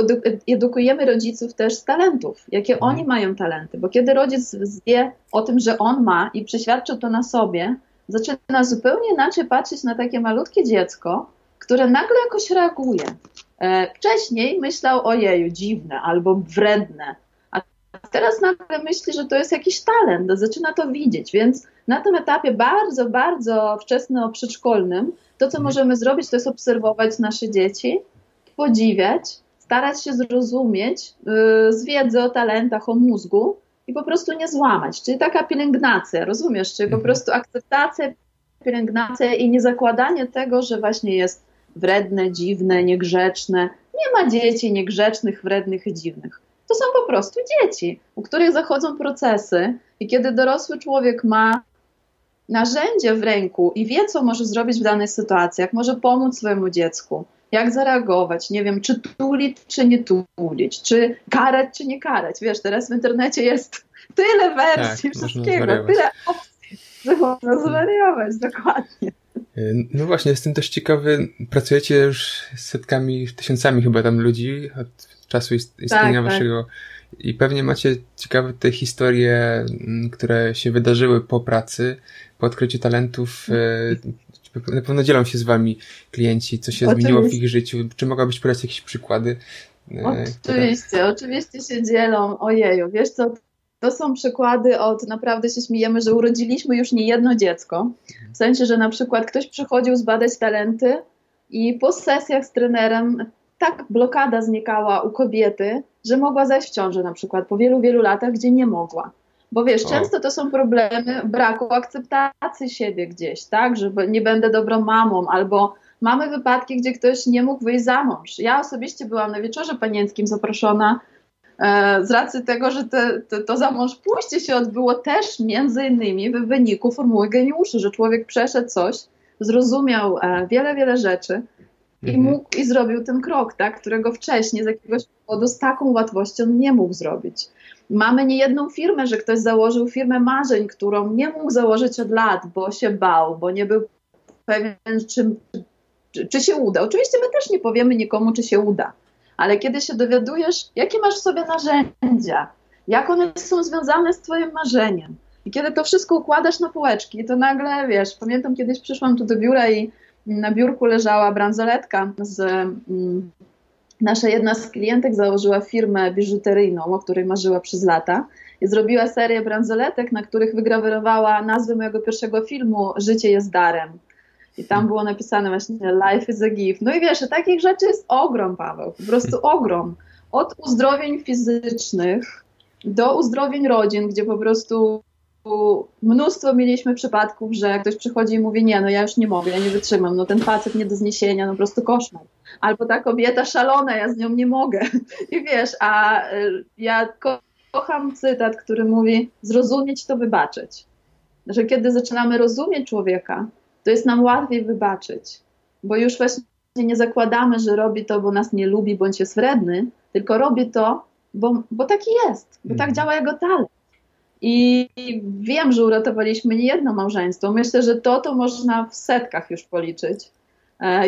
edukujemy rodziców też z talentów, jakie oni mają talenty, bo kiedy rodzic wie o tym, że on ma i przeświadczył to na sobie, zaczyna zupełnie inaczej patrzeć na takie malutkie dziecko, które nagle jakoś reaguje. Wcześniej myślał, ojeju, dziwne albo wredne, a teraz nagle myśli, że to jest jakiś talent, zaczyna to widzieć, więc na tym etapie bardzo, bardzo wczesno-przedszkolnym to, co możemy zrobić, to jest obserwować nasze dzieci, podziwiać, starać się zrozumieć z wiedzy o talentach, o mózgu i po prostu nie złamać. Czyli taka pielęgnacja, rozumiesz? Czyli po prostu akceptacja, pielęgnacja i nie zakładanie tego, że właśnie jest wredne, dziwne, niegrzeczne. Nie ma dzieci niegrzecznych, wrednych i dziwnych. To są po prostu dzieci, u których zachodzą procesy i kiedy dorosły człowiek ma narzędzie w ręku i wie, co może zrobić w danej sytuacji, jak może pomóc swojemu dziecku, jak zareagować, nie wiem, czy tulić, czy nie tulić, czy karać, czy nie karać. Wiesz, teraz w internecie jest tyle wersji wszystkiego, tyle opcji, że można zwariować, dokładnie. No właśnie, jestem też ciekawy, pracujecie już z setkami, tysiącami chyba tam ludzi od czasu istnienia waszego i pewnie macie ciekawe te historie, które się wydarzyły po pracy, po odkryciu talentów. Na pewno dzielą się z wami klienci, co się zmieniło w ich życiu. Czy mogłabyś podać jakieś przykłady? Oczywiście się dzielą. Ojeju, wiesz co, to są przykłady od naprawdę się śmiejemy, że urodziliśmy już nie jedno dziecko. W sensie, że na przykład ktoś przychodził zbadać talenty i po sesjach z trenerem tak blokada znikała u kobiety, że mogła zajść w ciążę na przykład po wielu, wielu latach, gdzie nie mogła. Bo wiesz, często to są problemy braku akceptacji siebie gdzieś, tak? Że nie będę dobrą mamą, albo mamy wypadki, gdzie ktoś nie mógł wyjść za mąż. Ja osobiście byłam na wieczorze panieńskim zaproszona z racji tego, że to za mąż pójście się odbyło też między innymi w wyniku formuły geniuszy, że człowiek przeszedł coś, zrozumiał wiele rzeczy i mógł i zrobił ten krok, tak, którego wcześniej z jakiegoś powodu z taką łatwością nie mógł zrobić. Mamy niejedną firmę, że ktoś założył firmę marzeń, którą nie mógł założyć od lat, bo się bał, bo nie był pewien, czy się uda. Oczywiście my też nie powiemy nikomu, czy się uda, ale kiedy się dowiadujesz, jakie masz w sobie narzędzia, jak one są związane z twoim marzeniem i kiedy to wszystko układasz na półeczki, to nagle, wiesz, pamiętam kiedyś przyszłam tu do biura i na biurku leżała bransoletka nasza jedna z klientek założyła firmę biżuteryjną, o której marzyła przez lata i zrobiła serię bransoletek, na których wygrawerowała nazwę mojego pierwszego filmu Życie jest darem. I tam było napisane właśnie Life is a gift. No i wiesz, takich rzeczy jest ogrom, Paweł, po prostu ogrom. Od uzdrowień fizycznych do uzdrowień rodzin, gdzie po prostu mnóstwo mieliśmy przypadków, że ktoś przychodzi i mówi, nie, no ja już nie mogę, ja nie wytrzymam, no ten facet nie do zniesienia, no po prostu koszmar. Albo ta kobieta szalona, ja z nią nie mogę. I wiesz, a ja kocham cytat, który mówi, zrozumieć to wybaczyć. Że kiedy zaczynamy rozumieć człowieka, to jest nam łatwiej wybaczyć, bo już właśnie nie zakładamy, że robi to, bo nas nie lubi, bądź jest wredny, tylko robi to, bo taki jest, bo tak działa jego talent. I wiem, że uratowaliśmy niejedno małżeństwo. Myślę, że to można w setkach już policzyć.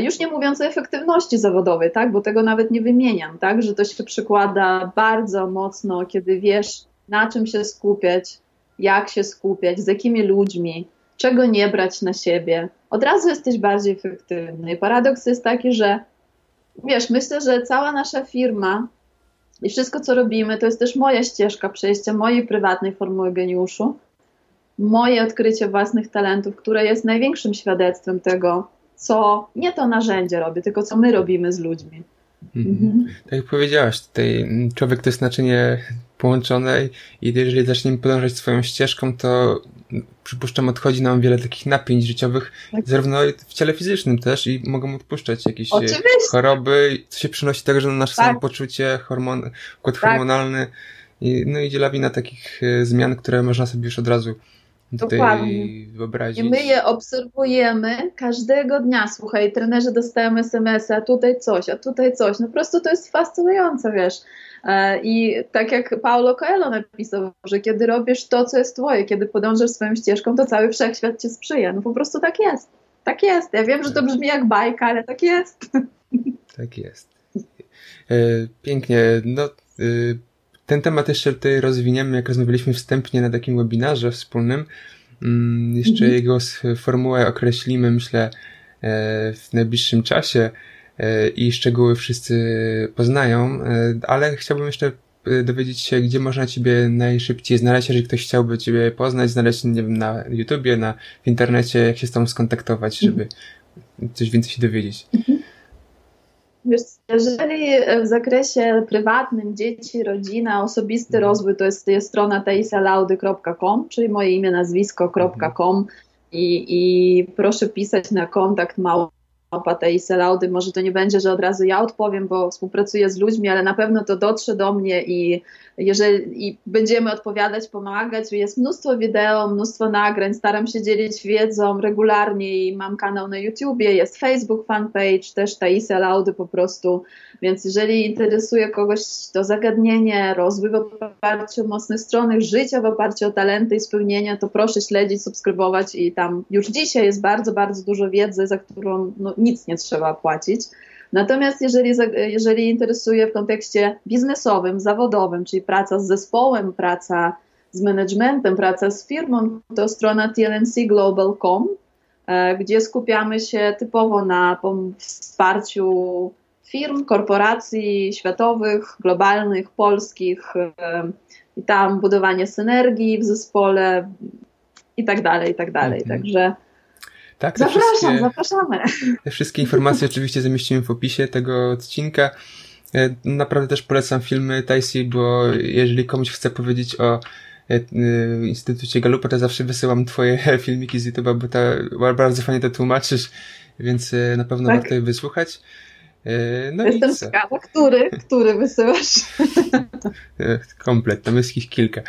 Już nie mówiąc o efektywności zawodowej, tak? Bo tego nawet nie wymieniam, tak? Że to się przykłada bardzo mocno, kiedy wiesz, na czym się skupiać, jak się skupiać, z jakimi ludźmi, czego nie brać na siebie. Od razu jesteś bardziej efektywny. I paradoks jest taki, że wiesz, myślę, że cała nasza firma i wszystko, co robimy, to jest też moja ścieżka przejścia, mojej prywatnej formuły geniuszu, moje odkrycie własnych talentów, które jest największym świadectwem tego, co nie to narzędzie robi, tylko co my robimy z ludźmi. Tak jak powiedziałaś, tutaj człowiek to jest naczynie połączone i jeżeli zaczniemy podążać swoją ścieżką, to przypuszczam, odchodzi nam wiele takich napięć życiowych, zarówno w ciele fizycznym też i mogą odpuszczać jakieś choroby, co się przynosi także na nasze samopoczucie, układ hormonalny i no idzie lawina takich zmian, które można sobie już od razu tutaj wyobrazić. I my je obserwujemy każdego dnia. Słuchaj, trenerzy dostają SMS-y, a tutaj coś. No po prostu to jest fascynujące, wiesz. I tak jak Paulo Coelho napisał, że kiedy robisz to, co jest twoje, kiedy podążasz swoją ścieżką, to cały wszechświat cię sprzyja. No po prostu tak jest. Tak jest. Ja wiem, że to brzmi jak bajka, ale tak jest. Tak jest. Pięknie. No, ten temat jeszcze tutaj rozwiniemy, jak rozmawialiśmy wstępnie na takim webinarze wspólnym. Jeszcze jego formułę określimy, myślę, w najbliższym czasie i szczegóły wszyscy poznają, ale chciałbym jeszcze dowiedzieć się, gdzie można ciebie najszybciej znaleźć, jeżeli ktoś chciałby ciebie poznać, znaleźć, nie wiem, na YouTubie, w internecie, jak się z tobą skontaktować, żeby coś więcej się dowiedzieć. Wiesz, jeżeli w zakresie prywatnym dzieci, rodzina, osobisty rozwój, to jest strona taisialaudy.com, czyli moje imię, nazwisko.com i proszę pisać na kontakt małpa Taisia Laudy. Może to nie będzie, że od razu ja odpowiem, bo współpracuję z ludźmi, ale na pewno to dotrze do mnie i będziemy odpowiadać, pomagać. Jest mnóstwo wideo, mnóstwo nagrań, staram się dzielić wiedzą regularnie i mam kanał na YouTubie, jest Facebook fanpage, też Taisia Laudy po prostu, więc jeżeli interesuje kogoś to zagadnienie, rozwój w oparciu o mocne strony, życie w oparciu o talenty i spełnienia, to proszę śledzić, subskrybować i tam już dzisiaj jest bardzo, bardzo dużo wiedzy, za którą nic nie trzeba płacić. Natomiast jeżeli interesuje w kontekście biznesowym, zawodowym, czyli praca z zespołem, praca z managementem, praca z firmą, to strona tlncglobal.com, gdzie skupiamy się typowo na wsparciu firm, korporacji światowych, globalnych, polskich i tam budowanie synergii w zespole i tak dalej, i tak dalej. Także tak, zapraszamy. Te wszystkie informacje oczywiście zamieścimy w opisie tego odcinka. Naprawdę też polecam filmy Taisi, bo jeżeli komuś chce powiedzieć o Instytucie Gallupa, to zawsze wysyłam twoje filmiki z YouTube'a, bo bardzo fajnie to tłumaczysz, więc na pewno tak, warto je wysłuchać. No jestem ciekawa, który wysyłasz? Komplet, tam jest ich kilka.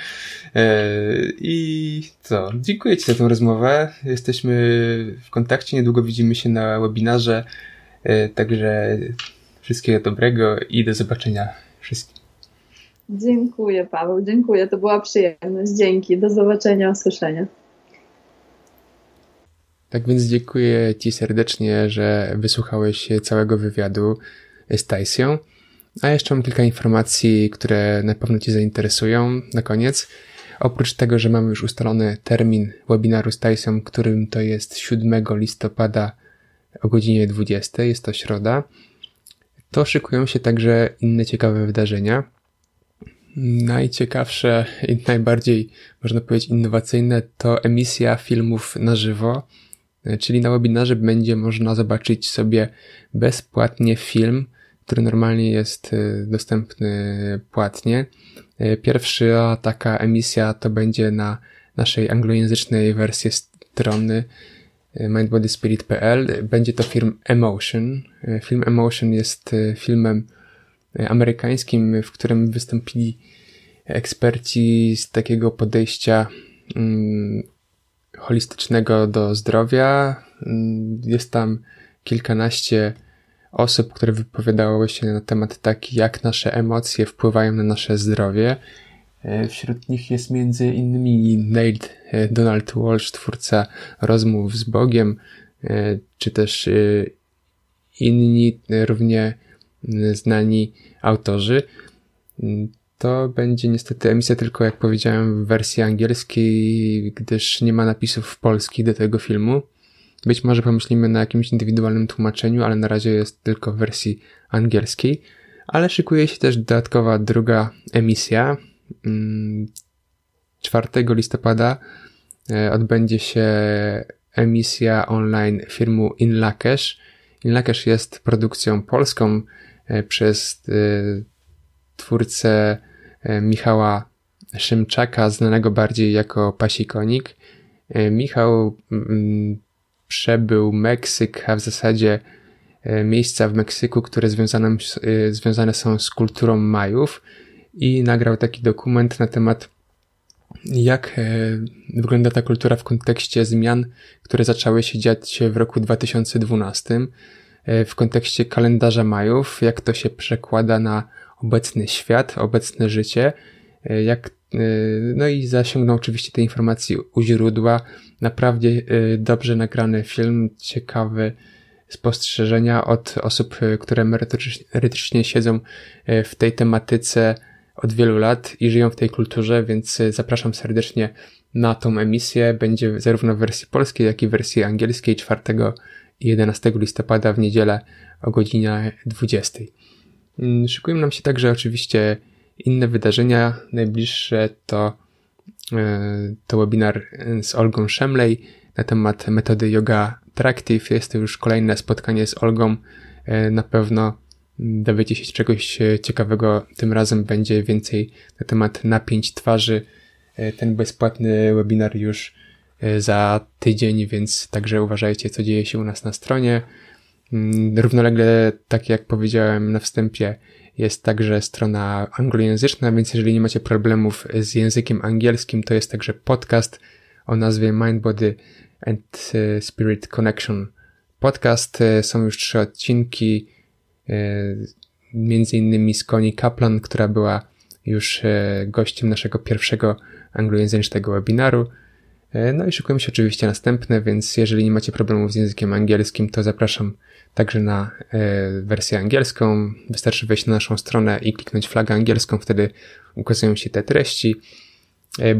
I co? Dziękuję ci za tę rozmowę. Jesteśmy w kontakcie, niedługo widzimy się na webinarze, także wszystkiego dobrego i do zobaczenia wszystkim. Dziękuję, Paweł, dziękuję, to była przyjemność, dzięki, do zobaczenia, usłyszenia. Tak więc dziękuję ci serdecznie, że wysłuchałeś całego wywiadu z Taisią, a jeszcze mam kilka informacji, które na pewno cię zainteresują na koniec. Oprócz tego, że mamy już ustalony termin webinaru z Taisią, którym to jest 7 listopada o godzinie 20, jest to środa, to szykują się także inne ciekawe wydarzenia. Najciekawsze i najbardziej, można powiedzieć, innowacyjne to emisja filmów na żywo, czyli na webinarze będzie można zobaczyć sobie bezpłatnie film, który normalnie jest dostępny płatnie. Pierwsza taka emisja to będzie na naszej anglojęzycznej wersji strony MindBodySpirit.pl. Będzie to film Emotion. Film Emotion jest filmem amerykańskim, w którym wystąpili eksperci z takiego podejścia holistycznego do zdrowia. Jest tam kilkanaście osób, które wypowiadały się na temat taki, jak nasze emocje wpływają na nasze zdrowie. Wśród nich jest m.in. Neale Donald Walsch, twórca Rozmów z Bogiem, czy też inni równie znani autorzy. To będzie niestety emisja tylko, jak powiedziałem, w wersji angielskiej, gdyż nie ma napisów polskich do tego filmu. Być może pomyślimy na jakimś indywidualnym tłumaczeniu, ale na razie jest tylko w wersji angielskiej. Ale szykuje się też dodatkowa druga emisja. 4 listopada odbędzie się emisja online firmu Inlakesh. Inlakesh jest produkcją polską przez twórcę Michała Szymczaka, znanego bardziej jako Pasikonik. Michał przebył Meksyk, a w zasadzie miejsca w Meksyku, które związane są z kulturą Majów, i nagrał taki dokument na temat, jak wygląda ta kultura w kontekście zmian, które zaczęły się dziać w roku 2012, w kontekście kalendarza Majów, jak to się przekłada na obecny świat, obecne życie, no i zasięgnął oczywiście tej informacji u źródła. Naprawdę dobrze nagrany film, ciekawe spostrzeżenia od osób, które merytorycznie siedzą w tej tematyce od wielu lat i żyją w tej kulturze, więc zapraszam serdecznie na tą emisję. Będzie zarówno w wersji polskiej, jak i w wersji angielskiej 4 i 11 listopada w niedzielę o godzinie 20. Szykują nam się także oczywiście inne wydarzenia. Najbliższe to webinar z Olgą Szemlej na temat metody Yoga Tractive. Jest to już kolejne spotkanie z Olgą. Na pewno dowiecie się czegoś ciekawego. Tym razem będzie więcej na temat napięć twarzy. Ten bezpłatny webinar już za tydzień, więc także uważajcie, co dzieje się u nas na stronie. Równolegle, tak jak powiedziałem na wstępie, jest także strona anglojęzyczna, więc jeżeli nie macie problemów z językiem angielskim, to jest także podcast o nazwie Mind, Body and Spirit Connection Podcast. Są już 3 odcinki, między innymi z Connie Kaplan, która była już gościem naszego pierwszego anglojęzycznego webinaru. No i szykujemy się oczywiście następne, więc jeżeli nie macie problemów z językiem angielskim, to zapraszam także na wersję angielską. Wystarczy wejść na naszą stronę i kliknąć flagę angielską, wtedy ukazują się te treści,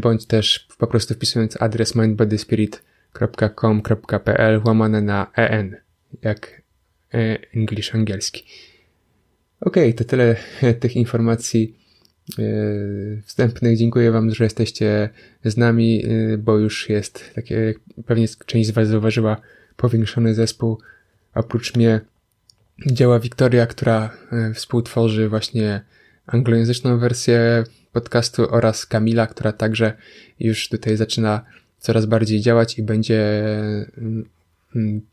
bądź też po prostu wpisując adres mindbodyspirit.com.pl /en, jak English angielski. Okej, to tyle tych informacji wstępnych. Dziękuję wam, że jesteście z nami, bo już jest, tak jak pewnie część z was zauważyła, powiększony zespół. Oprócz mnie działa Wiktoria, która współtworzy właśnie anglojęzyczną wersję podcastu oraz Kamila, która także już tutaj zaczyna coraz bardziej działać i będzie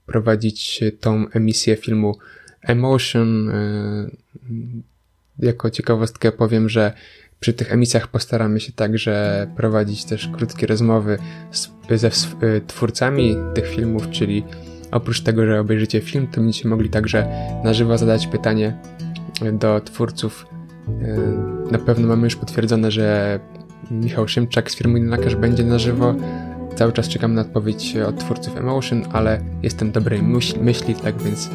prowadzić tą emisję filmu Emotion. Jako ciekawostkę powiem, że przy tych emisjach postaramy się także prowadzić też krótkie rozmowy ze twórcami tych filmów, czyli oprócz tego, że obejrzycie film, to będziecie mogli także na żywo zadać pytanie do twórców. Na pewno mamy już potwierdzone, że Michał Szymczak z firmy Inlakesh będzie na żywo. Cały czas czekam na odpowiedź od twórców Emotion, ale jestem dobrej myśli, tak więc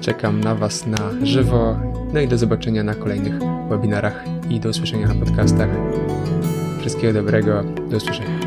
czekam na Was na żywo. No i do zobaczenia na kolejnych webinarach i do usłyszenia na podcastach. Wszystkiego dobrego, do usłyszenia.